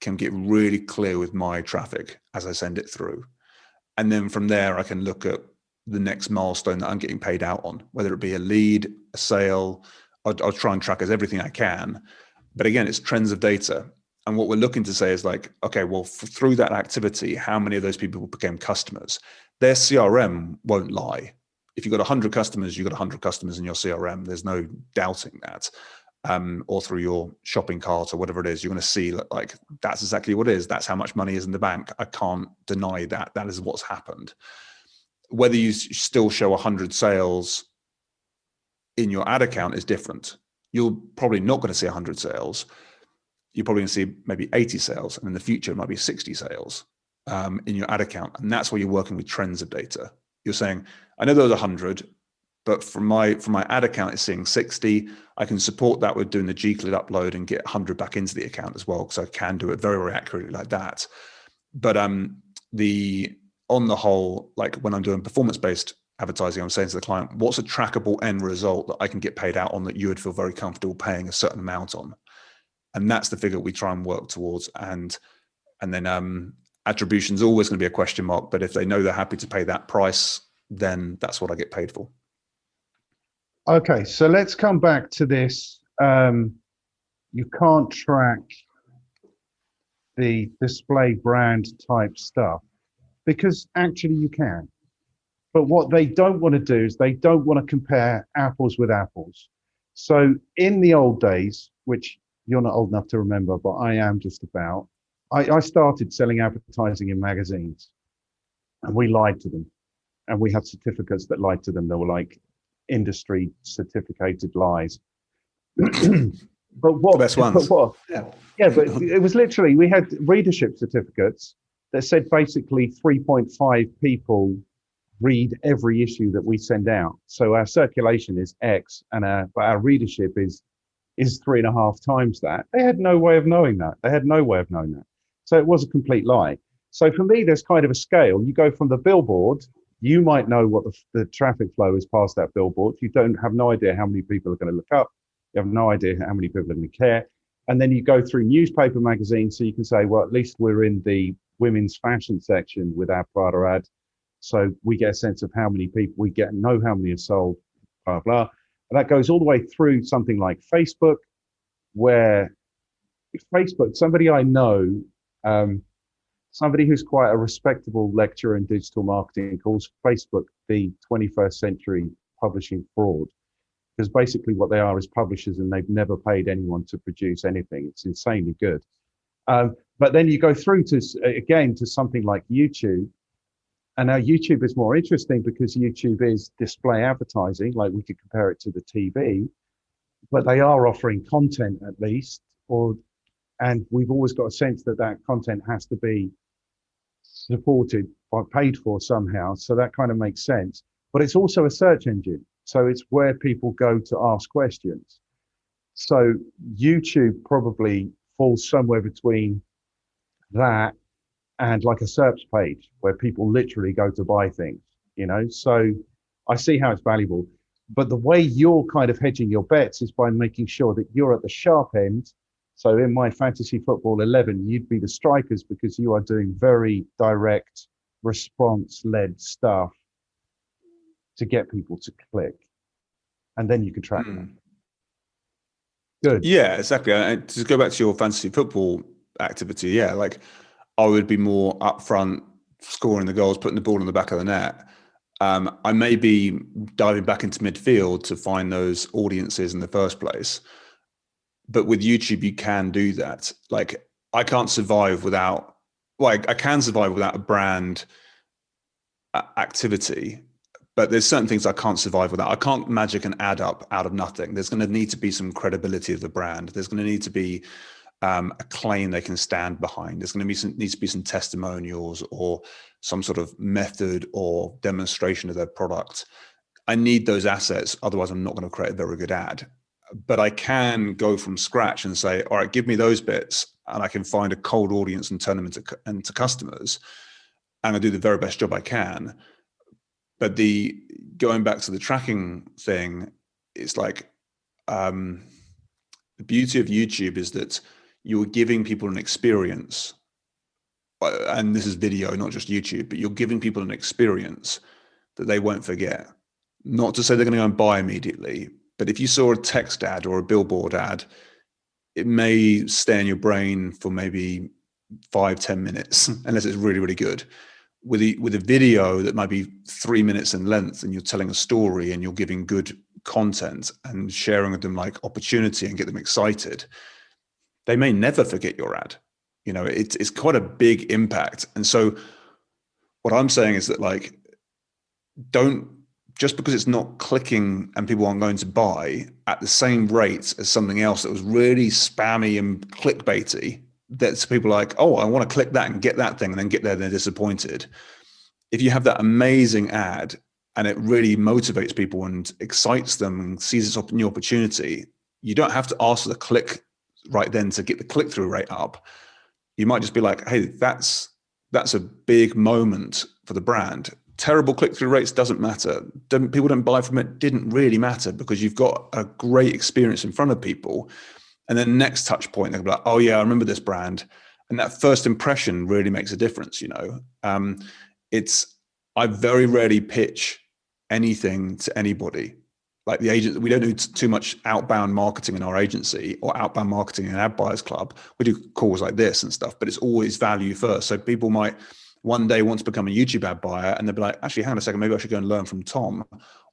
can get really clear with my traffic as I send it through. And then from there, I can look at the next milestone that I'm getting paid out on, whether it be a lead, a sale. I'll try and track as everything I can. But again, it's trends of data. And what we're looking to say is like, okay, well, through that activity, how many of those people became customers? Their CRM won't lie. If you've got 100 customers, you've got 100 customers in your CRM. There's no doubting that. Or through your shopping cart or whatever it is, you're going to see like, that's exactly what it is. That's how much money is in the bank. I can't deny that. That is what's happened. Whether you still show 100 sales in your ad account is different. You're probably not going to see 100 sales. You're probably going to see maybe 80 sales, and in the future it might be 60 sales in your ad account. And that's where you're working with trends of data. You're saying, I know there was 100, but from my ad account it's seeing 60. I can support that with doing the G-Clit upload and get 100 back into the account as well, because I can do it very, very accurately like that. But on the whole, like when I'm doing performance-based advertising, I'm saying to the client, what's a trackable end result that I can get paid out on that you would feel very comfortable paying a certain amount on? And that's the figure we try and work towards. And then attribution is always going to be a question mark, but if they know they're happy to pay that price, then that's what I get paid for. Okay, so let's come back to this. You can't track the display brand type stuff, because actually you can. But what they don't want to do is they don't want to compare apples with apples. So in the old days, which you're not old enough to remember, but I am just about. I started selling advertising in magazines, and we lied to them. And we had certificates that lied to them. They were like industry certificated lies. But what? The best ones. What, yeah, but it was literally, we had readership certificates that said basically 3.5 people read every issue that we send out. So our circulation is X, and our readership is 3.5 times that. They had no way of knowing that. So it was a complete lie. So for me, there's kind of a scale. You go from the billboard, you might know what the traffic flow is past that billboard. You don't have no idea how many people are going to look up. You have no idea how many people are going to care. And then you go through newspaper magazines, so you can say, well, at least we're in the women's fashion section with our Prada ad. So we get a sense of how many people we get and know how many are sold, blah, blah. And that goes all the way through something like Facebook, where Facebook, somebody I know, somebody who's quite a respectable lecturer in digital marketing calls Facebook the 21st century publishing fraud. Because basically what they are is publishers, and they've never paid anyone to produce anything. It's insanely good. But then you go through to something like YouTube. And now YouTube is more interesting because YouTube is display advertising, like we could compare it to the TV, but they are offering content at least, and we've always got a sense that content has to be supported or paid for somehow. So that kind of makes sense, but it's also a search engine. So it's where people go to ask questions. So YouTube probably falls somewhere between that and like a search page where people literally go to buy things, you know? So I see how it's valuable, but the way you're kind of hedging your bets is by making sure that you're at the sharp end. So in my fantasy football 11, you'd be the strikers, because you are doing very direct response-led stuff to get people to click, and then you can track them. Good. Yeah, exactly. And to go back to your fantasy football activity, yeah, like, I would be more upfront, scoring the goals, putting the ball in the back of the net. I may be diving back into midfield to find those audiences in the first place. But with YouTube, you can do that. Like, I can't survive without, like, I can survive without a brand activity, but there's certain things I can't survive without. I can't magic an ad up out of nothing. There's going to need to be some credibility of the brand. There's going to need to be a claim they can stand behind. There's going to be some testimonials or some sort of method or demonstration of their product. I need those assets, otherwise I'm not going to create a very good ad. But I can go from scratch and say, all right, give me those bits, and I can find a cold audience and turn them into customers, and I do the very best job I can. But going back to the tracking thing, it's like, the beauty of YouTube is that you're giving people an experience, and this is video, not just YouTube, but you're giving people an experience that they won't forget. Not to say they're going to go and buy immediately, but if you saw a text ad or a billboard ad, it may stay in your brain for maybe 5-10 minutes, unless it's really, really good. With a video that might be 3 minutes in length, and you're telling a story and you're giving good content and sharing with them like opportunity and get them excited, they may never forget your ad. You know, it's quite a big impact. And so what I'm saying is that, like, don't, just because it's not clicking and people aren't going to buy at the same rate as something else that was really spammy and clickbaity, that's people like, oh, I want to click that and get that thing, and then get there and they're disappointed. If you have that amazing ad and it really motivates people and excites them and sees this new opportunity, you don't have to ask for the click right then to get the click-through rate up. You might just be like, hey, that's a big moment for the brand. Terrible click-through rates doesn't matter. People don't buy from it, didn't really matter, because you've got a great experience in front of people. And then next touch point, they'll be like, oh yeah, I remember this brand. And that first impression really makes a difference, you know? I very rarely pitch anything to anybody. Like the agent, we don't do too much outbound marketing in our agency, or outbound marketing in Ad Buyers Club. We do calls like this and stuff, but it's always value first. So people might one day want to become a YouTube ad buyer, and they'll be like, actually, hang on a second, maybe I should go and learn from Tom.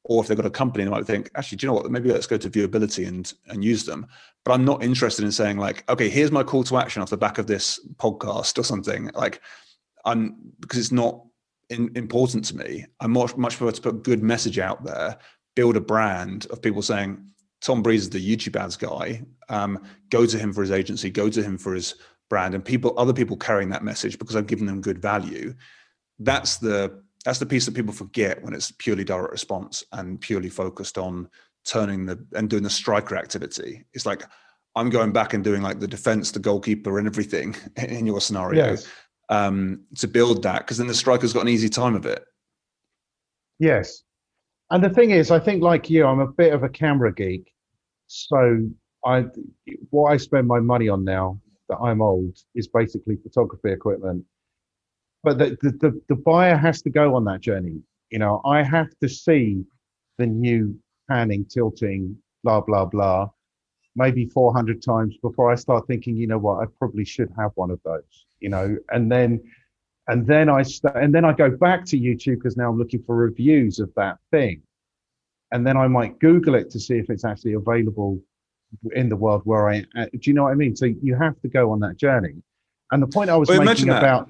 Or if they've got a company, they might think, actually, do you know what? Maybe let's go to Viewability and use them. But I'm not interested in saying like, okay, here's my call to action off the back of this podcast or something. Like, because it's not important to me. I'm much prefer to put a good message out there, build a brand of people saying, Tom Breeze is the YouTube ads guy. Go to him for his agency, go to him for his brand, and other people carrying that message because I've given them good value. That's the piece that people forget when it's purely direct response and purely focused on doing the striker activity. It's like, I'm going back and doing like the defense, the goalkeeper, and everything in your scenario. Yes. To build that, because then the striker's got an easy time of it. Yes. And the thing is, I think like you, I'm a bit of a camera geek. So what I spend my money on now that I'm old is basically photography equipment. But the buyer has to go on that journey. You know, I have to see the new panning, tilting, blah, blah, blah, maybe 400 times before I start thinking, you know what, I probably should have one of those, you know, and then I go back to YouTube because now I'm looking for reviews of that thing. And then I might Google it to see if it's actually available in the world where I, do you know what I mean? So you have to go on that journey. And the point I was making about...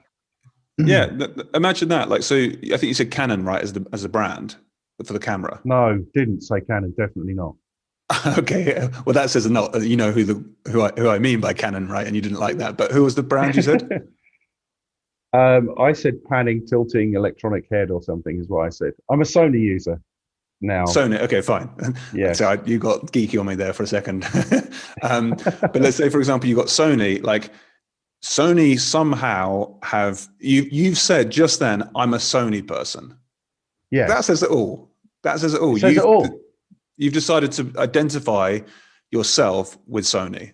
Yeah, imagine that. Like, so I think you said Canon, right, as a brand for the camera? No, didn't say Canon. Definitely not. Okay, well that says not. You know who I mean by Canon, right? And you didn't like that. But who was the brand you said? I said panning, tilting, electronic head or something is what I said. I'm a Sony user now. Sony. Okay, fine. Yeah. So you got geeky on me there for a second. But let's say, for example, you got Sony, like. Sony somehow have you've said just then, I'm a Sony person. Yeah. That says it all. You've decided to identify yourself with Sony.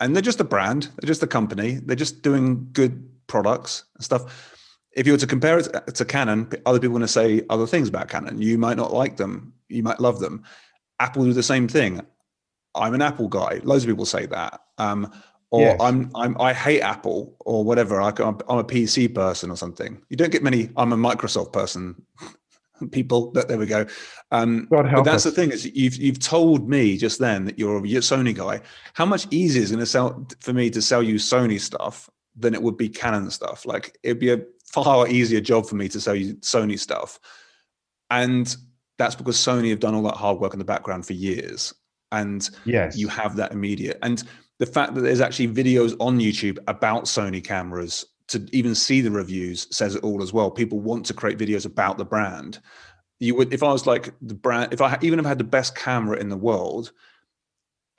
And they're just a brand, they're just a company, they're just doing good products and stuff. If you were to compare it to Canon, other people are going to say other things about Canon. You might not like them, you might love them. Apple do the same thing. I'm an Apple guy. Loads of people say that. Or yes. I hate Apple or whatever. I'm a PC person or something. You don't get many. I'm a Microsoft person. People, but there we go. God help us. The thing is, you've told me just then that you're a Sony guy. How much easier is it going to sell for me to sell you Sony stuff than it would be Canon stuff? Like, it'd be a far easier job for me to sell you Sony stuff, and that's because Sony have done all that hard work in the background for years, and yes, you have that immediate and. The fact that there's actually videos on YouTube about Sony cameras to even see the reviews says it all as well. People want to create videos about the brand. You would, if I was like the brand, if I even had the best camera in the world,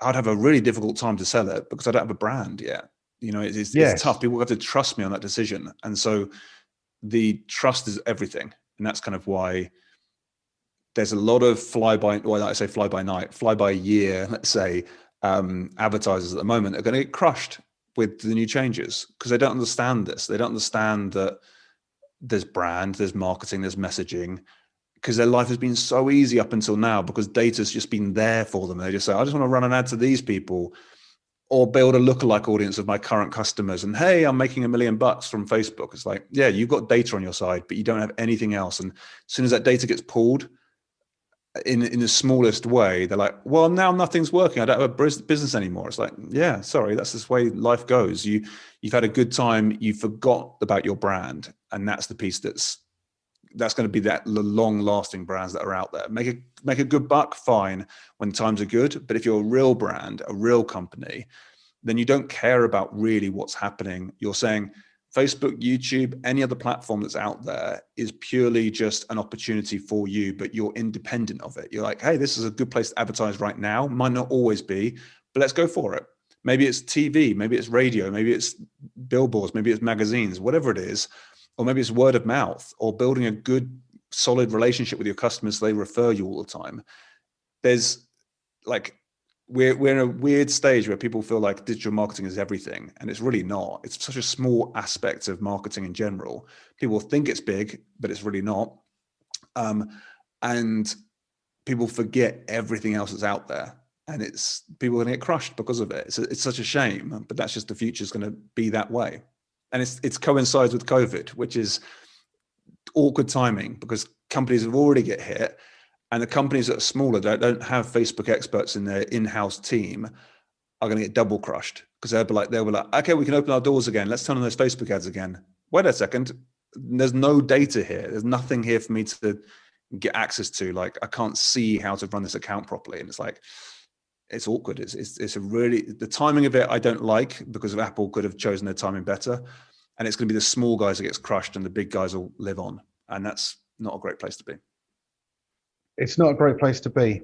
I'd have a really difficult time to sell it because I don't have a brand yet. You know, it's tough. People have to trust me on that decision. And so the trust is everything. And that's kind of why there's a lot of fly by year, let's say, advertisers at the moment are going to get crushed with the new changes because they don't understand this. They don't understand that there's brand, there's marketing, there's messaging, because their life has been so easy up until now because data's just been there for them. They just say, I just want to run an ad to these people or build a lookalike audience of my current customers. And hey, I'm making $1 million from Facebook. It's like, yeah, you've got data on your side, but you don't have anything else. And as soon as that data gets pulled in the smallest way, they're like, well, now nothing's working. I don't have a business anymore. It's like, yeah, sorry, that's this way life goes. You've had a good time. You forgot about your brand. And that's the piece that's going to be that long lasting brands that are out there. Make a good buck, fine, when times are good. But if you're a real brand, a real company, then you don't care about really what's happening. You're saying Facebook, YouTube, any other platform that's out there is purely just an opportunity for you, but you're independent of it. You're like, hey, this is a good place to advertise right now. Might not always be, but let's go for it. Maybe it's TV, maybe it's radio, maybe it's billboards, maybe it's magazines, whatever it is. Or maybe it's word of mouth or building a good, solid relationship with your customers so they refer you all the time. There's like, we're in a weird stage where people feel like digital marketing is everything. And it's really not. It's such a small aspect of marketing in general. People think it's big, but it's really not. And people forget everything else that's out there. And it's people are going to get crushed because of it. It's such a shame, but that's just the future is going to be that way. And it's coincides with COVID, which is awkward timing because companies have already get hit, and the companies that are smaller don't have Facebook experts in their in-house team are going to get double crushed because they'll be like, okay, we can open our doors again. Let's turn on those Facebook ads again. Wait a second. There's no data here. There's nothing here for me to get access to. Like, I can't see how to run this account properly. And it's like, it's awkward. It's a really, the timing of it I don't like because of Apple could have chosen their timing better, and it's going to be the small guys that gets crushed and the big guys will live on, and that's not a great place to be. It's not a great place to be.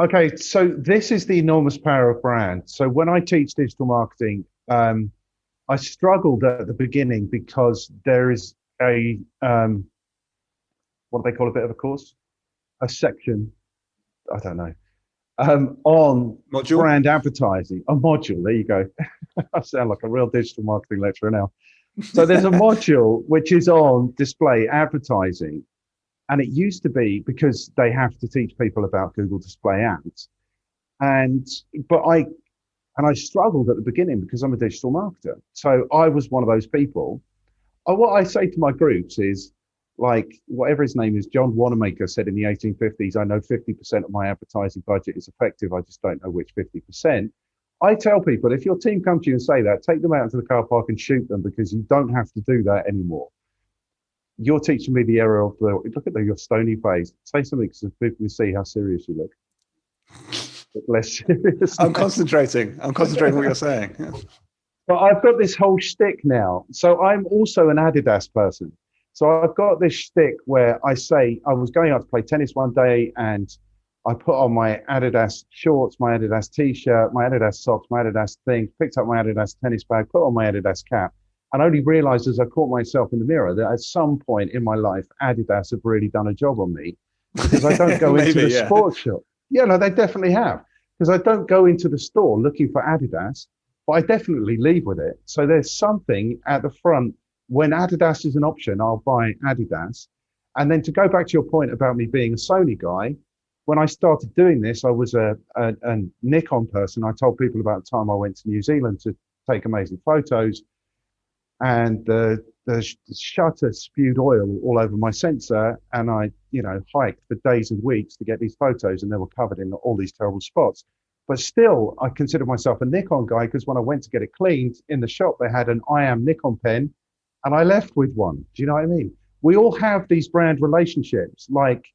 Okay, so this is the enormous power of brand. So when I teach digital marketing, I struggled at the beginning because there is a what do they call a bit of a course? A section, I don't know. On module? Brand advertising, a module, there you go. I sound like a real digital marketing lecturer now. So there's a module which is on display advertising, and it used to be because they have to teach people about Google display ads, but I struggled at the beginning because I'm a digital marketer. So I was one of those people. What I say to my groups is, like, whatever his name is, John Wanamaker said in the 1850s, I know 50% of my advertising budget is effective. I just don't know which 50%. I tell people, if your team comes to you and say that, take them out into the car park and shoot them, because you don't have to do that anymore. You're teaching me the error of the, look at your stony face. Say something so people can see how serious you look. But less serious. I'm concentrating on what you're saying. Yeah. But I've got this whole shtick now. So I'm also an Adidas person. So I've got this shtick where I say, I was going out to play tennis one day and I put on my Adidas shorts, my Adidas t-shirt, my Adidas socks, my Adidas things, picked up my Adidas tennis bag, put on my Adidas cap, and only realized as I caught myself in the mirror that at some point in my life, Adidas have really done a job on me, because I don't go into the sports shop. Yeah, no, they definitely have, because I don't go into the store looking for Adidas, but I definitely leave with it. So there's something at the front. When Adidas is an option, I'll buy Adidas. And then to go back to your point about me being a Sony guy, when I started doing this, I was a Nikon person. I told people about the time I went to New Zealand to take amazing photos, and the shutter spewed oil all over my sensor, and I, hiked for days and weeks to get these photos, and they were covered in all these terrible spots. But still, I consider myself a Nikon guy, because when I went to get it cleaned in the shop, they had an I Am Nikon pen, and I left with one. Do you know what I mean? We all have these brand relationships. Like,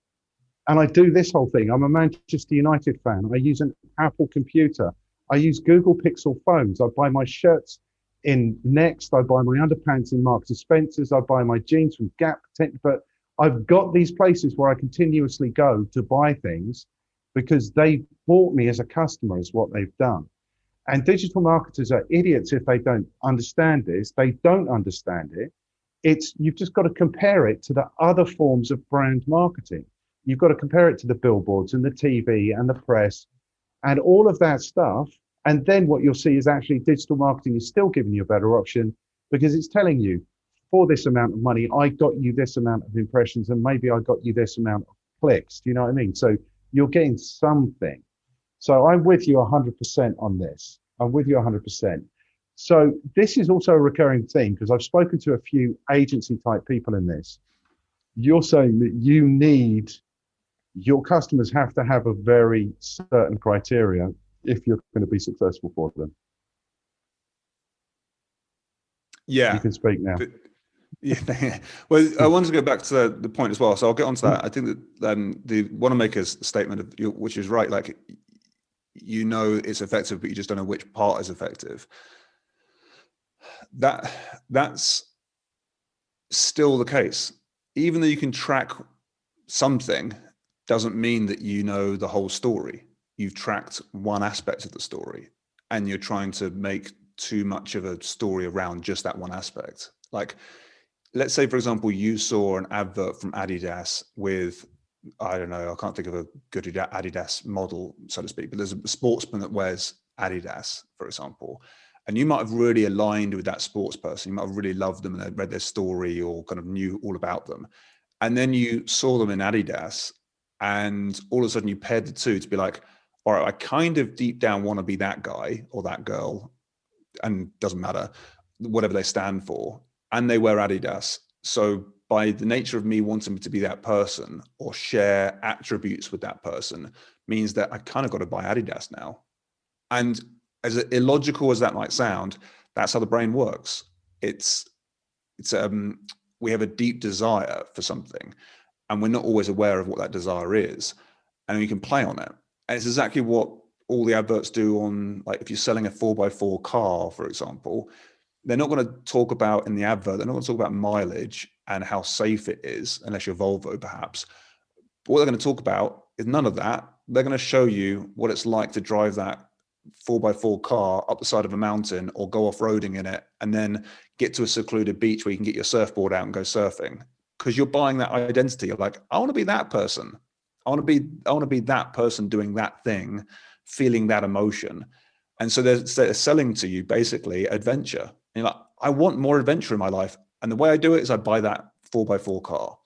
and I do this whole thing. I'm a Manchester United fan. I use an Apple computer. I use Google Pixel phones. I buy my shirts in Next. I buy my underpants in Marks and Spencers. I buy my jeans from Gap. But I've got these places where I continuously go to buy things because they bought me as a customer is what they've done. And digital marketers are idiots if they don't understand this. They don't understand it. You've just got to compare it to the other forms of brand marketing. You've got to compare it to the billboards and the TV and the press and all of that stuff. And then what you'll see is actually digital marketing is still giving you a better option because it's telling you, for this amount of money, I got you this amount of impressions and maybe I got you this amount of clicks. Do you know what I mean? So you're getting something. So I'm with you 100% on this. I'm with you 100%. So this is also a recurring theme because I've spoken to a few agency type people in this. You're saying that you need, your customers have to have a very certain criteria if you're going to be successful for them. Yeah. You can speak now. Yeah. Well, I wanted to go back to the point as well. So I'll get onto that. I think that the Wanamaker's statement, which is right, like, you know it's effective, but you just don't know which part is effective. That's still the case. Even though you can track something, doesn't mean that you know the whole story. You've tracked one aspect of the story and you're trying to make too much of a story around just that one aspect. Like, let's say, for example, you saw an advert from Adidas with, I don't know, I can't think of a good Adidas model, so to speak, but there's a sportsman that wears Adidas, for example. And you might have really aligned with that sports person. You might have really loved them and read their story or kind of knew all about them. And then you saw them in Adidas and all of a sudden you paired the two to be like, all right, I kind of deep down want to be that guy or that girl, and doesn't matter, whatever they stand for. And they wear Adidas. So by the nature of me wanting to be that person or share attributes with that person means that I kind of got to buy Adidas now. And as illogical as that might sound, that's how the brain works. It's we have a deep desire for something and we're not always aware of what that desire is, and we can play on it. And it's exactly what all the adverts do on, like, if you're selling a 4x4 car, for example, they're not going to talk about in the advert, they're not going to talk about mileage and how safe it is, unless you're Volvo perhaps. But what they're going to talk about is none of that. They're going to show you what it's like to drive that 4x4 car up the side of a mountain or go off-roading in it and then get to a secluded beach where you can get your surfboard out and go surfing, because you're buying that identity. You're like, I want to be that person. I want to be that person doing that thing, feeling that emotion. And so they're selling to you basically adventure. And you're like, I want more adventure in my life. And the way I do it is I buy that 4x4 car.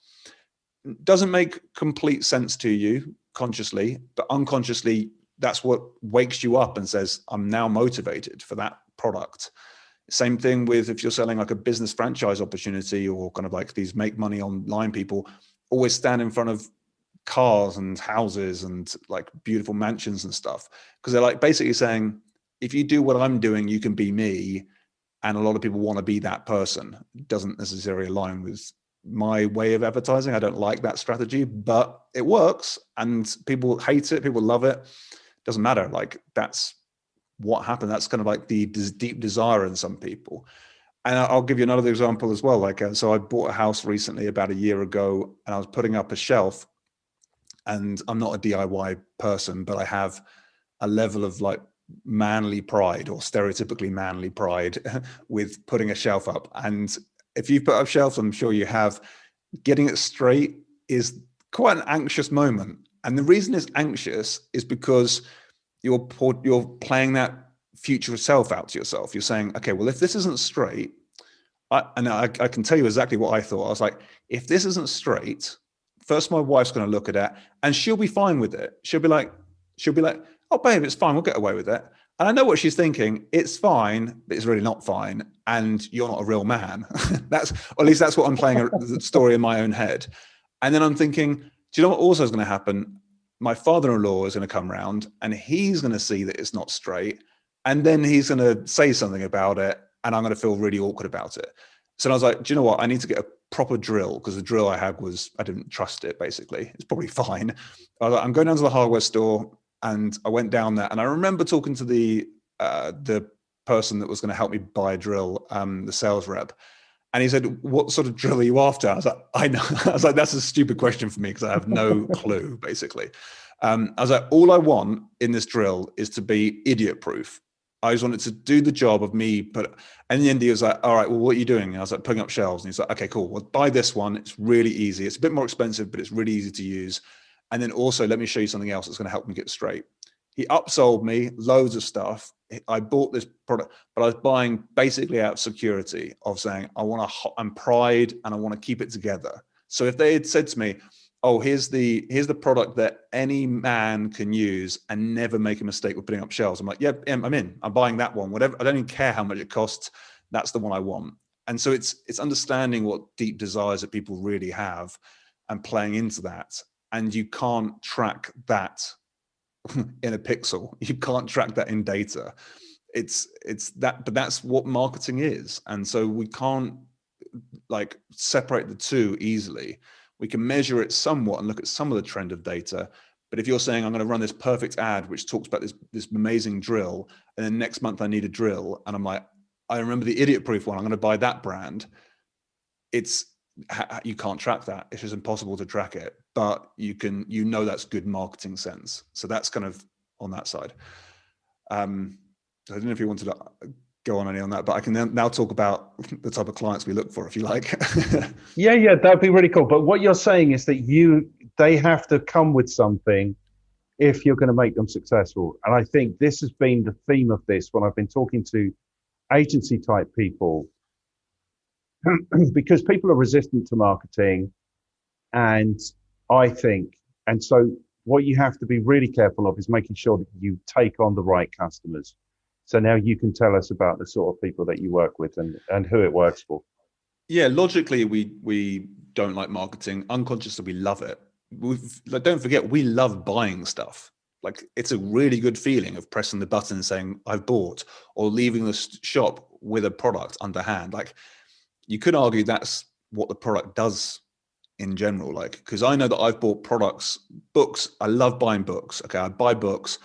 It doesn't make complete sense to you consciously, but unconsciously, that's what wakes you up and says, I'm now motivated for that product. Same thing with if you're selling like a business franchise opportunity or kind of like these make money online people, always stand in front of cars and houses and like beautiful mansions and stuff. Because they're like basically saying, if you do what I'm doing, you can be me. And a lot of people want to be that person. It doesn't necessarily align with my way of advertising. I don't like that strategy, but it works and people hate it. People love it. Doesn't matter. Like, that's what happened. That's kind of like the deep desire in some people. And I'll give you another example as well. Like, so I bought a house recently about a year ago and I was putting up a shelf, and I'm not a DIY person, but I have a level of like manly pride or stereotypically manly pride with putting a shelf up. And if you've put up shelves, I'm sure you have, getting it straight is quite an anxious moment. And the reason it's anxious is because you're playing that future self out to yourself. You're saying, okay, well, if this isn't straight, I can tell you exactly what I thought. I was like, if this isn't straight, first my wife's going to look at it and she'll be fine with it. She'll be like, oh, babe, it's fine. We'll get away with it. And I know what she's thinking. It's fine, but it's really not fine. And you're not a real man. Or at least that's what I'm playing a story in my own head. And then I'm thinking, do you know what also is going to happen? My father-in-law is going to come round and he's going to see that it's not straight. And then he's going to say something about it. And I'm going to feel really awkward about it. So I was like, do you know what? I need to get a proper drill, because the drill I had was, I didn't trust it, basically. It's probably fine. I was like, I'm going down to the hardware store. And I went down there and I remember talking to the person that was going to help me buy a drill, the sales rep. And he said, what sort of drill are you after? I was like, I know. I was like, that's a stupid question for me because I have no clue, basically. I was like, all I want in this drill is to be idiot proof. I just wanted to do the job of me. And in the end, he was like, all right, well, what are you doing? And I was like, putting up shelves. And he's like, okay, cool. Well, buy this one. It's really easy. It's a bit more expensive, but it's really easy to use. And then also, let me show you something else that's going to help me get straight. He upsold me loads of stuff. I bought this product, but I was buying basically out of security of saying, I want to, I'm pride and I want to keep it together. So if they had said to me, oh, here's the product that any man can use and never make a mistake with putting up shelves, I'm like, yeah, I'm in. I'm buying that one. Whatever, I don't even care how much it costs. That's the one I want. And so it's understanding what deep desires that people really have and playing into that. And you can't track that in a pixel. You can't track that in data. It's that, but that's what marketing is. And so we can't like separate the two easily. We can measure it somewhat and look at some of the trend of data. But if you're saying, I'm going to run this perfect ad, which talks about this amazing drill, and then next month I need a drill, and I'm like, I remember the idiot proof one, I'm going to buy that brand. You can't track that. It's just impossible to track it, but you can, you know, that's good marketing sense. So that's kind of on that side. I don't know if you wanted to go on any on that, but I can now talk about the type of clients we look for, if you like. yeah, that'd be really cool. But what you're saying is that they have to come with something if you're going to make them successful. And I think this has been the theme of this when I've been talking to agency type people, because people are resistant to marketing. And I think, and so what you have to be really careful of is making sure that you take on the right customers. So now you can tell us about the sort of people that you work with and who it works for. Yeah, logically, we don't like marketing. Unconsciously, we love it. Like, don't forget, we love buying stuff. Like, it's a really good feeling of pressing the button and saying, I've bought, or leaving the shop with a product underhand. Like, you could argue that's what the product does in general. Like, because I know that I've bought products, books. I love buying books. Okay, I buy books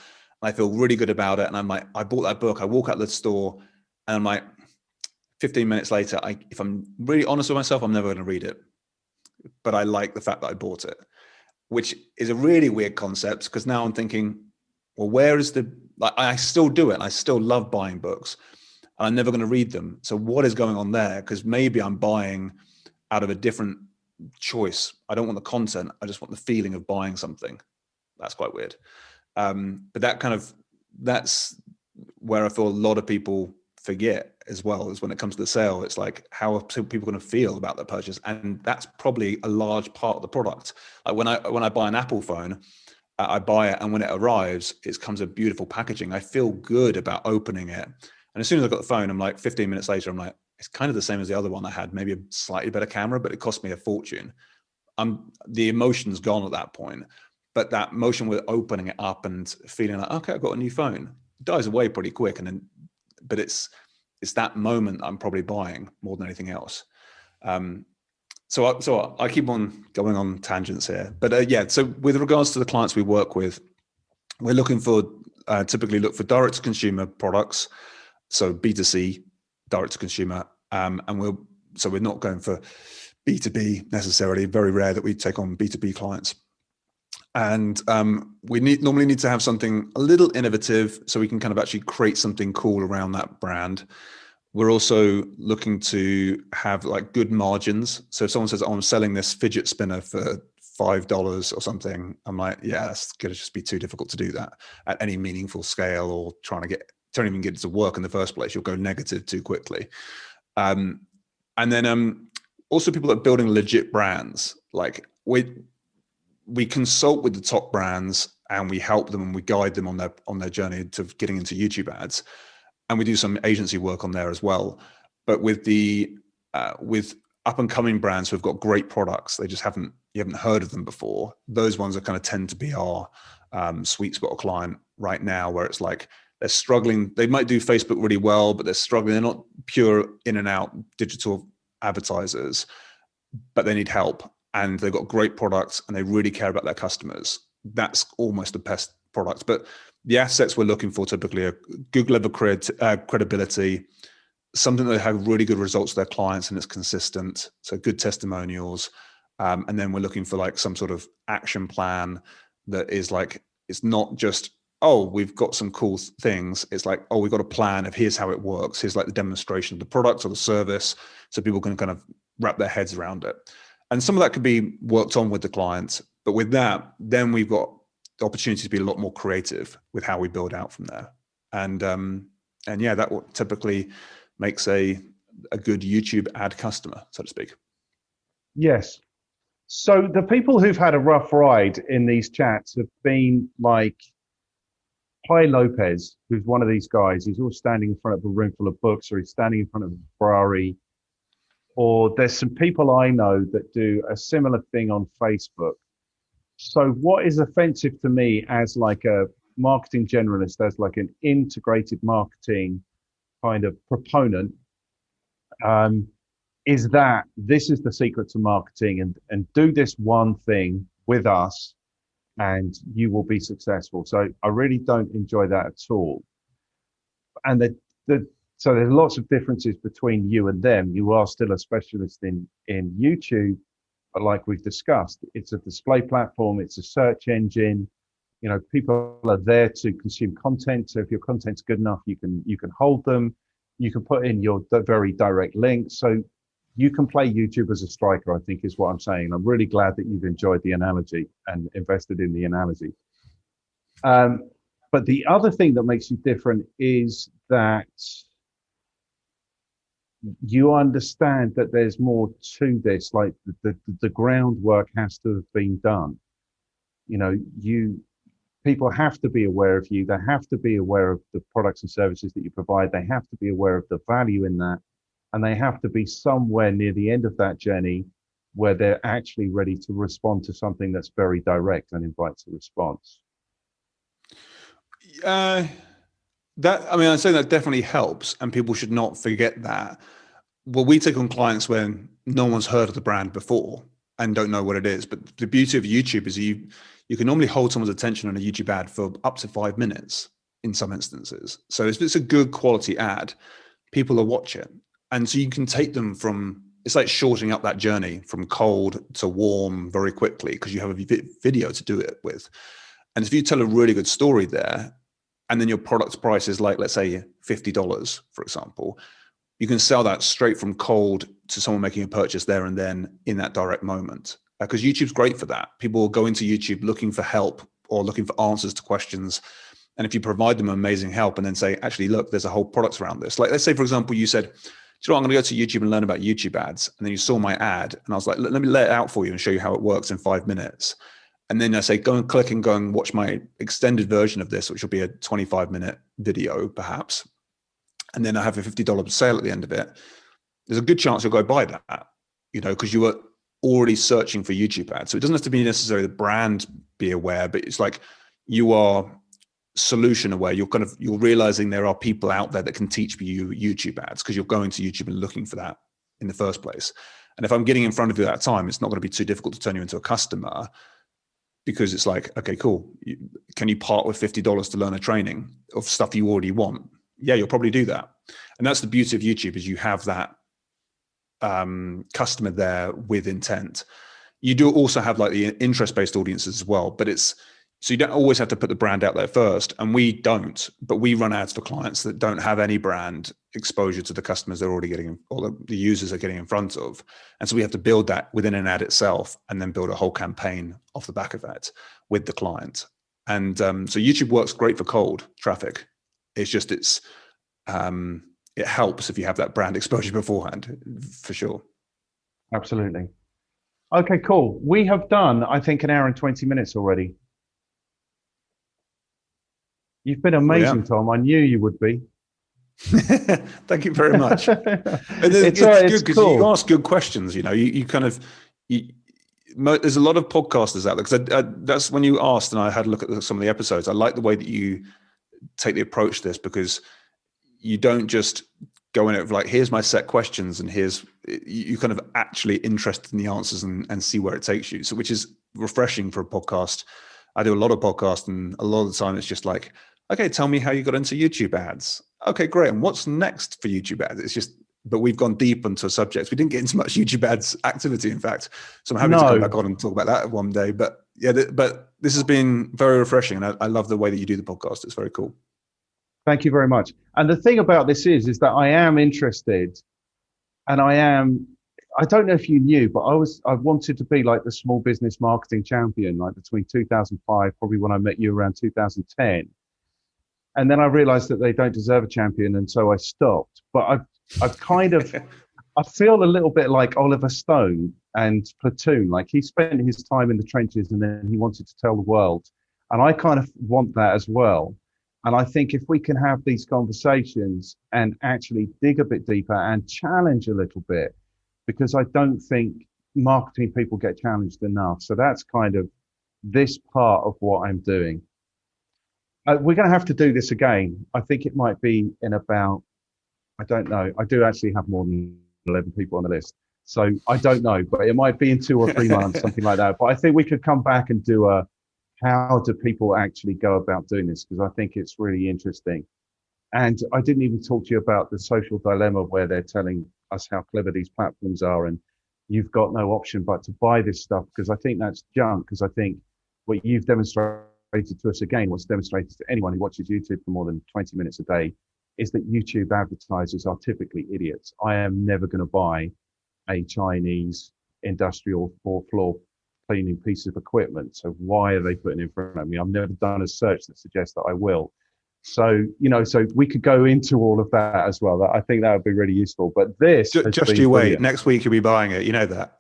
and I feel really good about it. And I'm like, I bought that book. I walk out the store and I'm like, 15 minutes later, if I'm really honest with myself, I'm never going to read it. But I like the fact that I bought it, which is a really weird concept, because now I'm thinking, well, where is the, like, I still do it. I still love buying books. I'm never going to read them. So what is going on there? Because maybe I'm buying out of a different choice. I don't want the content. I just want the feeling of buying something. That's quite weird. But that kind of, that's where I feel a lot of people forget as well, is when it comes to the sale. It's like, how are people going to feel about their purchase? And that's probably a large part of the product. Like when I buy an Apple phone, I buy it, and when it arrives, it comes with beautiful packaging. I feel good about opening it. And as soon as I got the phone, I'm like, 15 minutes later, I'm like, it's kind of the same as the other one I had, maybe a slightly better camera, but it cost me a fortune. The emotion's gone at that point. But that emotion with opening it up and feeling like, okay, I've got a new phone, it dies away pretty quick. And then, but it's that moment I'm probably buying more than anything else. So I keep on going on tangents here. But yeah, so with regards to the clients we work with, we're looking for, typically look for direct to consumer products. So B2C, direct to consumer, and we're not going for B2B necessarily. Very rare that we take on B2B clients, and we normally need to have something a little innovative so we can kind of actually create something cool around that brand. We're also looking to have like good margins. So if someone says, "Oh, I'm selling this fidget spinner for $5 or something," I'm like, "Yeah, that's going to just be too difficult to do that at any meaningful scale, or trying to get." Don't even get it to work in the first place. You'll go negative too quickly. And then also people that are building legit brands. Like we consult with the top brands and we help them and we guide them on their journey to getting into YouTube ads. And we do some agency work on there as well. But with the with up and coming brands who've got great products, they just you haven't heard of them before. Those ones are kind of tend to be our sweet spot of client right now, where it's like, they're struggling. They might do Facebook really well, but they're struggling. They're not pure in and out digital advertisers, but they need help and they've got great products and they really care about their customers. That's almost the best product. But the assets we're looking for typically are Google credibility, something that have really good results for their clients and it's consistent. So good testimonials. And then we're looking for like some sort of action plan that is like, it's not just, oh, we've got some cool things. It's like, oh, we've got a plan of here's how it works. Here's like the demonstration of the product or the service, so people can kind of wrap their heads around it. And some of that could be worked on with the client, But with that, then we've got the opportunity to be a lot more creative with how we build out from there. And yeah, that will typically makes a good YouTube ad customer, so to speak. Yes. So the people who've had a rough ride in these chats have been like Pai Lopez, who's one of these guys who's all standing in front of a room full of books, or he's standing in front of a Ferrari. Or there's some people I know that do a similar thing on Facebook. So what is offensive to me as like a marketing generalist, as like an integrated marketing kind of proponent, is that this is the secret to marketing, and do this one thing with us and you will be successful. So I really don't enjoy that at all. And so there's lots of differences between you and them. You are still a specialist in YouTube, but like we've discussed, it's a display platform, it's a search engine. You know, people are there to consume content. So if your content's good enough, you can hold them. You can put in your very direct links. So you can play YouTube as a striker, I think is what I'm saying. I'm really glad that you've enjoyed the analogy and invested in the analogy. But the other thing that makes you different is that you understand that there's more to this, like the groundwork has to have been done. You know, people have to be aware of you. They have to be aware of the products and services that you provide. They have to be aware of the value in that. And they have to be somewhere near the end of that journey where they're actually ready to respond to something that's very direct and invites a response. I'd say that definitely helps, and people should not forget that. Well, we take on clients when no one's heard of the brand before and don't know what it is. But the beauty of YouTube is you can normally hold someone's attention on a YouTube ad for up to 5 minutes in some instances. So if it's a good quality ad, people will watch it. And so you can take them from, it's like shortening up that journey from cold to warm very quickly, because you have a video to do it with. And if you tell a really good story there, and then your product price is like, let's say $50, for example, you can sell that straight from cold to someone making a purchase there and then in that direct moment. Because YouTube's great for that. People will go into YouTube looking for help or looking for answers to questions. And if you provide them amazing help and then say, actually, look, there's a whole product around this. Like, let's say, for example, you said, do you know what, I'm going to go to YouTube and learn about YouTube ads. And then you saw my ad and I was like, let me lay it out for you and show you how it works in 5 minutes. And then I say, go and click and go and watch my extended version of this, which will be a 25-minute video, perhaps. And then I have a $50 sale at the end of it. There's a good chance you'll go buy that, you know, because you were already searching for YouTube ads. So it doesn't have to be necessarily the brand be aware, but it's like you are solution aware. You're realizing there are people out there that can teach you YouTube ads, because you're going to YouTube and looking for that in the first place. And if I'm getting in front of you at that time, it's not going to be too difficult to turn you into a customer, because it's like, okay, cool. Can you part with $50 to learn a training of stuff you already want? Yeah, you'll probably do that. And that's the beauty of YouTube, is you have that customer there with intent. You do also have like the interest-based audiences as well, but so you don't always have to put the brand out there first, and we don't, but we run ads for clients that don't have any brand exposure to the customers they're already getting, or the users are getting in front of. And so we have to build that within an ad itself and then build a whole campaign off the back of that with the client. And so YouTube works great for cold traffic. It helps if you have that brand exposure beforehand, for sure. Absolutely. Okay, cool. We have done, I think, an hour and 20 minutes already. You've been amazing, yeah. Tom. I knew you would be. Thank you very much. It's good because you ask good questions. You know, there's a lot of podcasters out there, because that's when you asked, and I had a look at some of the episodes. I like the way that you take the approach to this, because you don't just go in it like, here's my set questions, and you kind of actually interested in the answers and see where it takes you. So, which is refreshing for a podcast. I do a lot of podcasts, and a lot of the time it's just like, okay, tell me how you got into YouTube ads. Okay, great. And what's next for YouTube ads? But we've gone deep into subjects. We didn't get into much YouTube ads activity, in fact. So I'm happy to come back on and talk about that one day. But yeah, but this has been very refreshing. And I love the way that you do the podcast. It's very cool. Thank you very much. And the thing about this is that I am interested, and I am I don't know if you knew, but I wanted to be like the small business marketing champion, like between 2005, probably when I met you around 2010. And then I realized that they don't deserve a champion. And so I stopped, but I've kind of, I feel a little bit like Oliver Stone and Platoon. Like he spent his time in the trenches and then he wanted to tell the world. And I kind of want that as well. And I think if we can have these conversations and actually dig a bit deeper and challenge a little bit, because I don't think marketing people get challenged enough. So that's kind of this part of what I'm doing. We're going to have to do this again. I think it might be in about, I don't know. I do actually have more than 11 people on the list. So I don't know, but it might be in 2 or 3 months, something like that. But I think we could come back and do a, how do people actually go about doing this? Because I think it's really interesting. And I didn't even talk to you about the social dilemma where they're telling us how clever these platforms are and you've got no option but to buy this stuff, because I think that's junk. Because I think what you've demonstrated to us again, what's demonstrated to anyone who watches YouTube for more than 20 minutes a day, is that YouTube advertisers are typically idiots. I am never going to buy a Chinese industrial 4-floor cleaning piece of equipment. So why are they putting it in front of me? I've never done a search that suggests that I will. So, you know, so we could go into all of that as well. I think that would be really useful. But this... Just you wait. Next week you'll be buying it. You know that.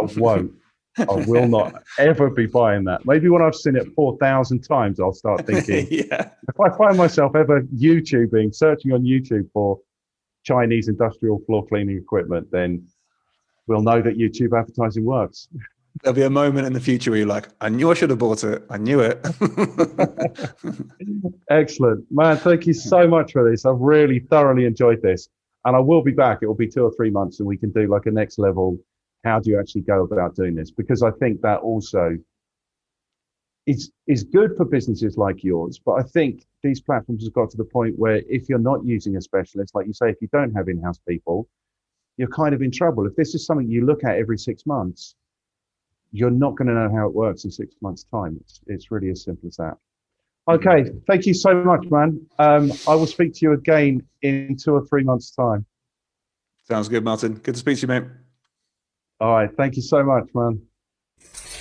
I won't. I will not ever be buying that. Maybe when I've seen it 4,000 times, I'll start thinking, yeah. If I find myself ever YouTubing, searching on YouTube for Chinese industrial floor cleaning equipment, then we'll know that YouTube advertising works. There'll be a moment in the future where you're like, I knew I should have bought it. I knew it. Excellent. Man, thank you so much for this. I've really thoroughly enjoyed this. And I will be back. It will be 2 or 3 months and we can do like a next level. How do you actually go about doing this? Because I think that also is good for businesses like yours. But I think these platforms have got to the point where if you're not using a specialist, like you say, if you don't have in-house people, you're kind of in trouble. If this is something you look at every 6 months, you're not going to know how it works in 6 months' time. It's really as simple as that. Okay, thank you so much, man. I will speak to you again in 2 or 3 months' time. Sounds good, Martin. Good to speak to you, mate. All right, thank you so much, man.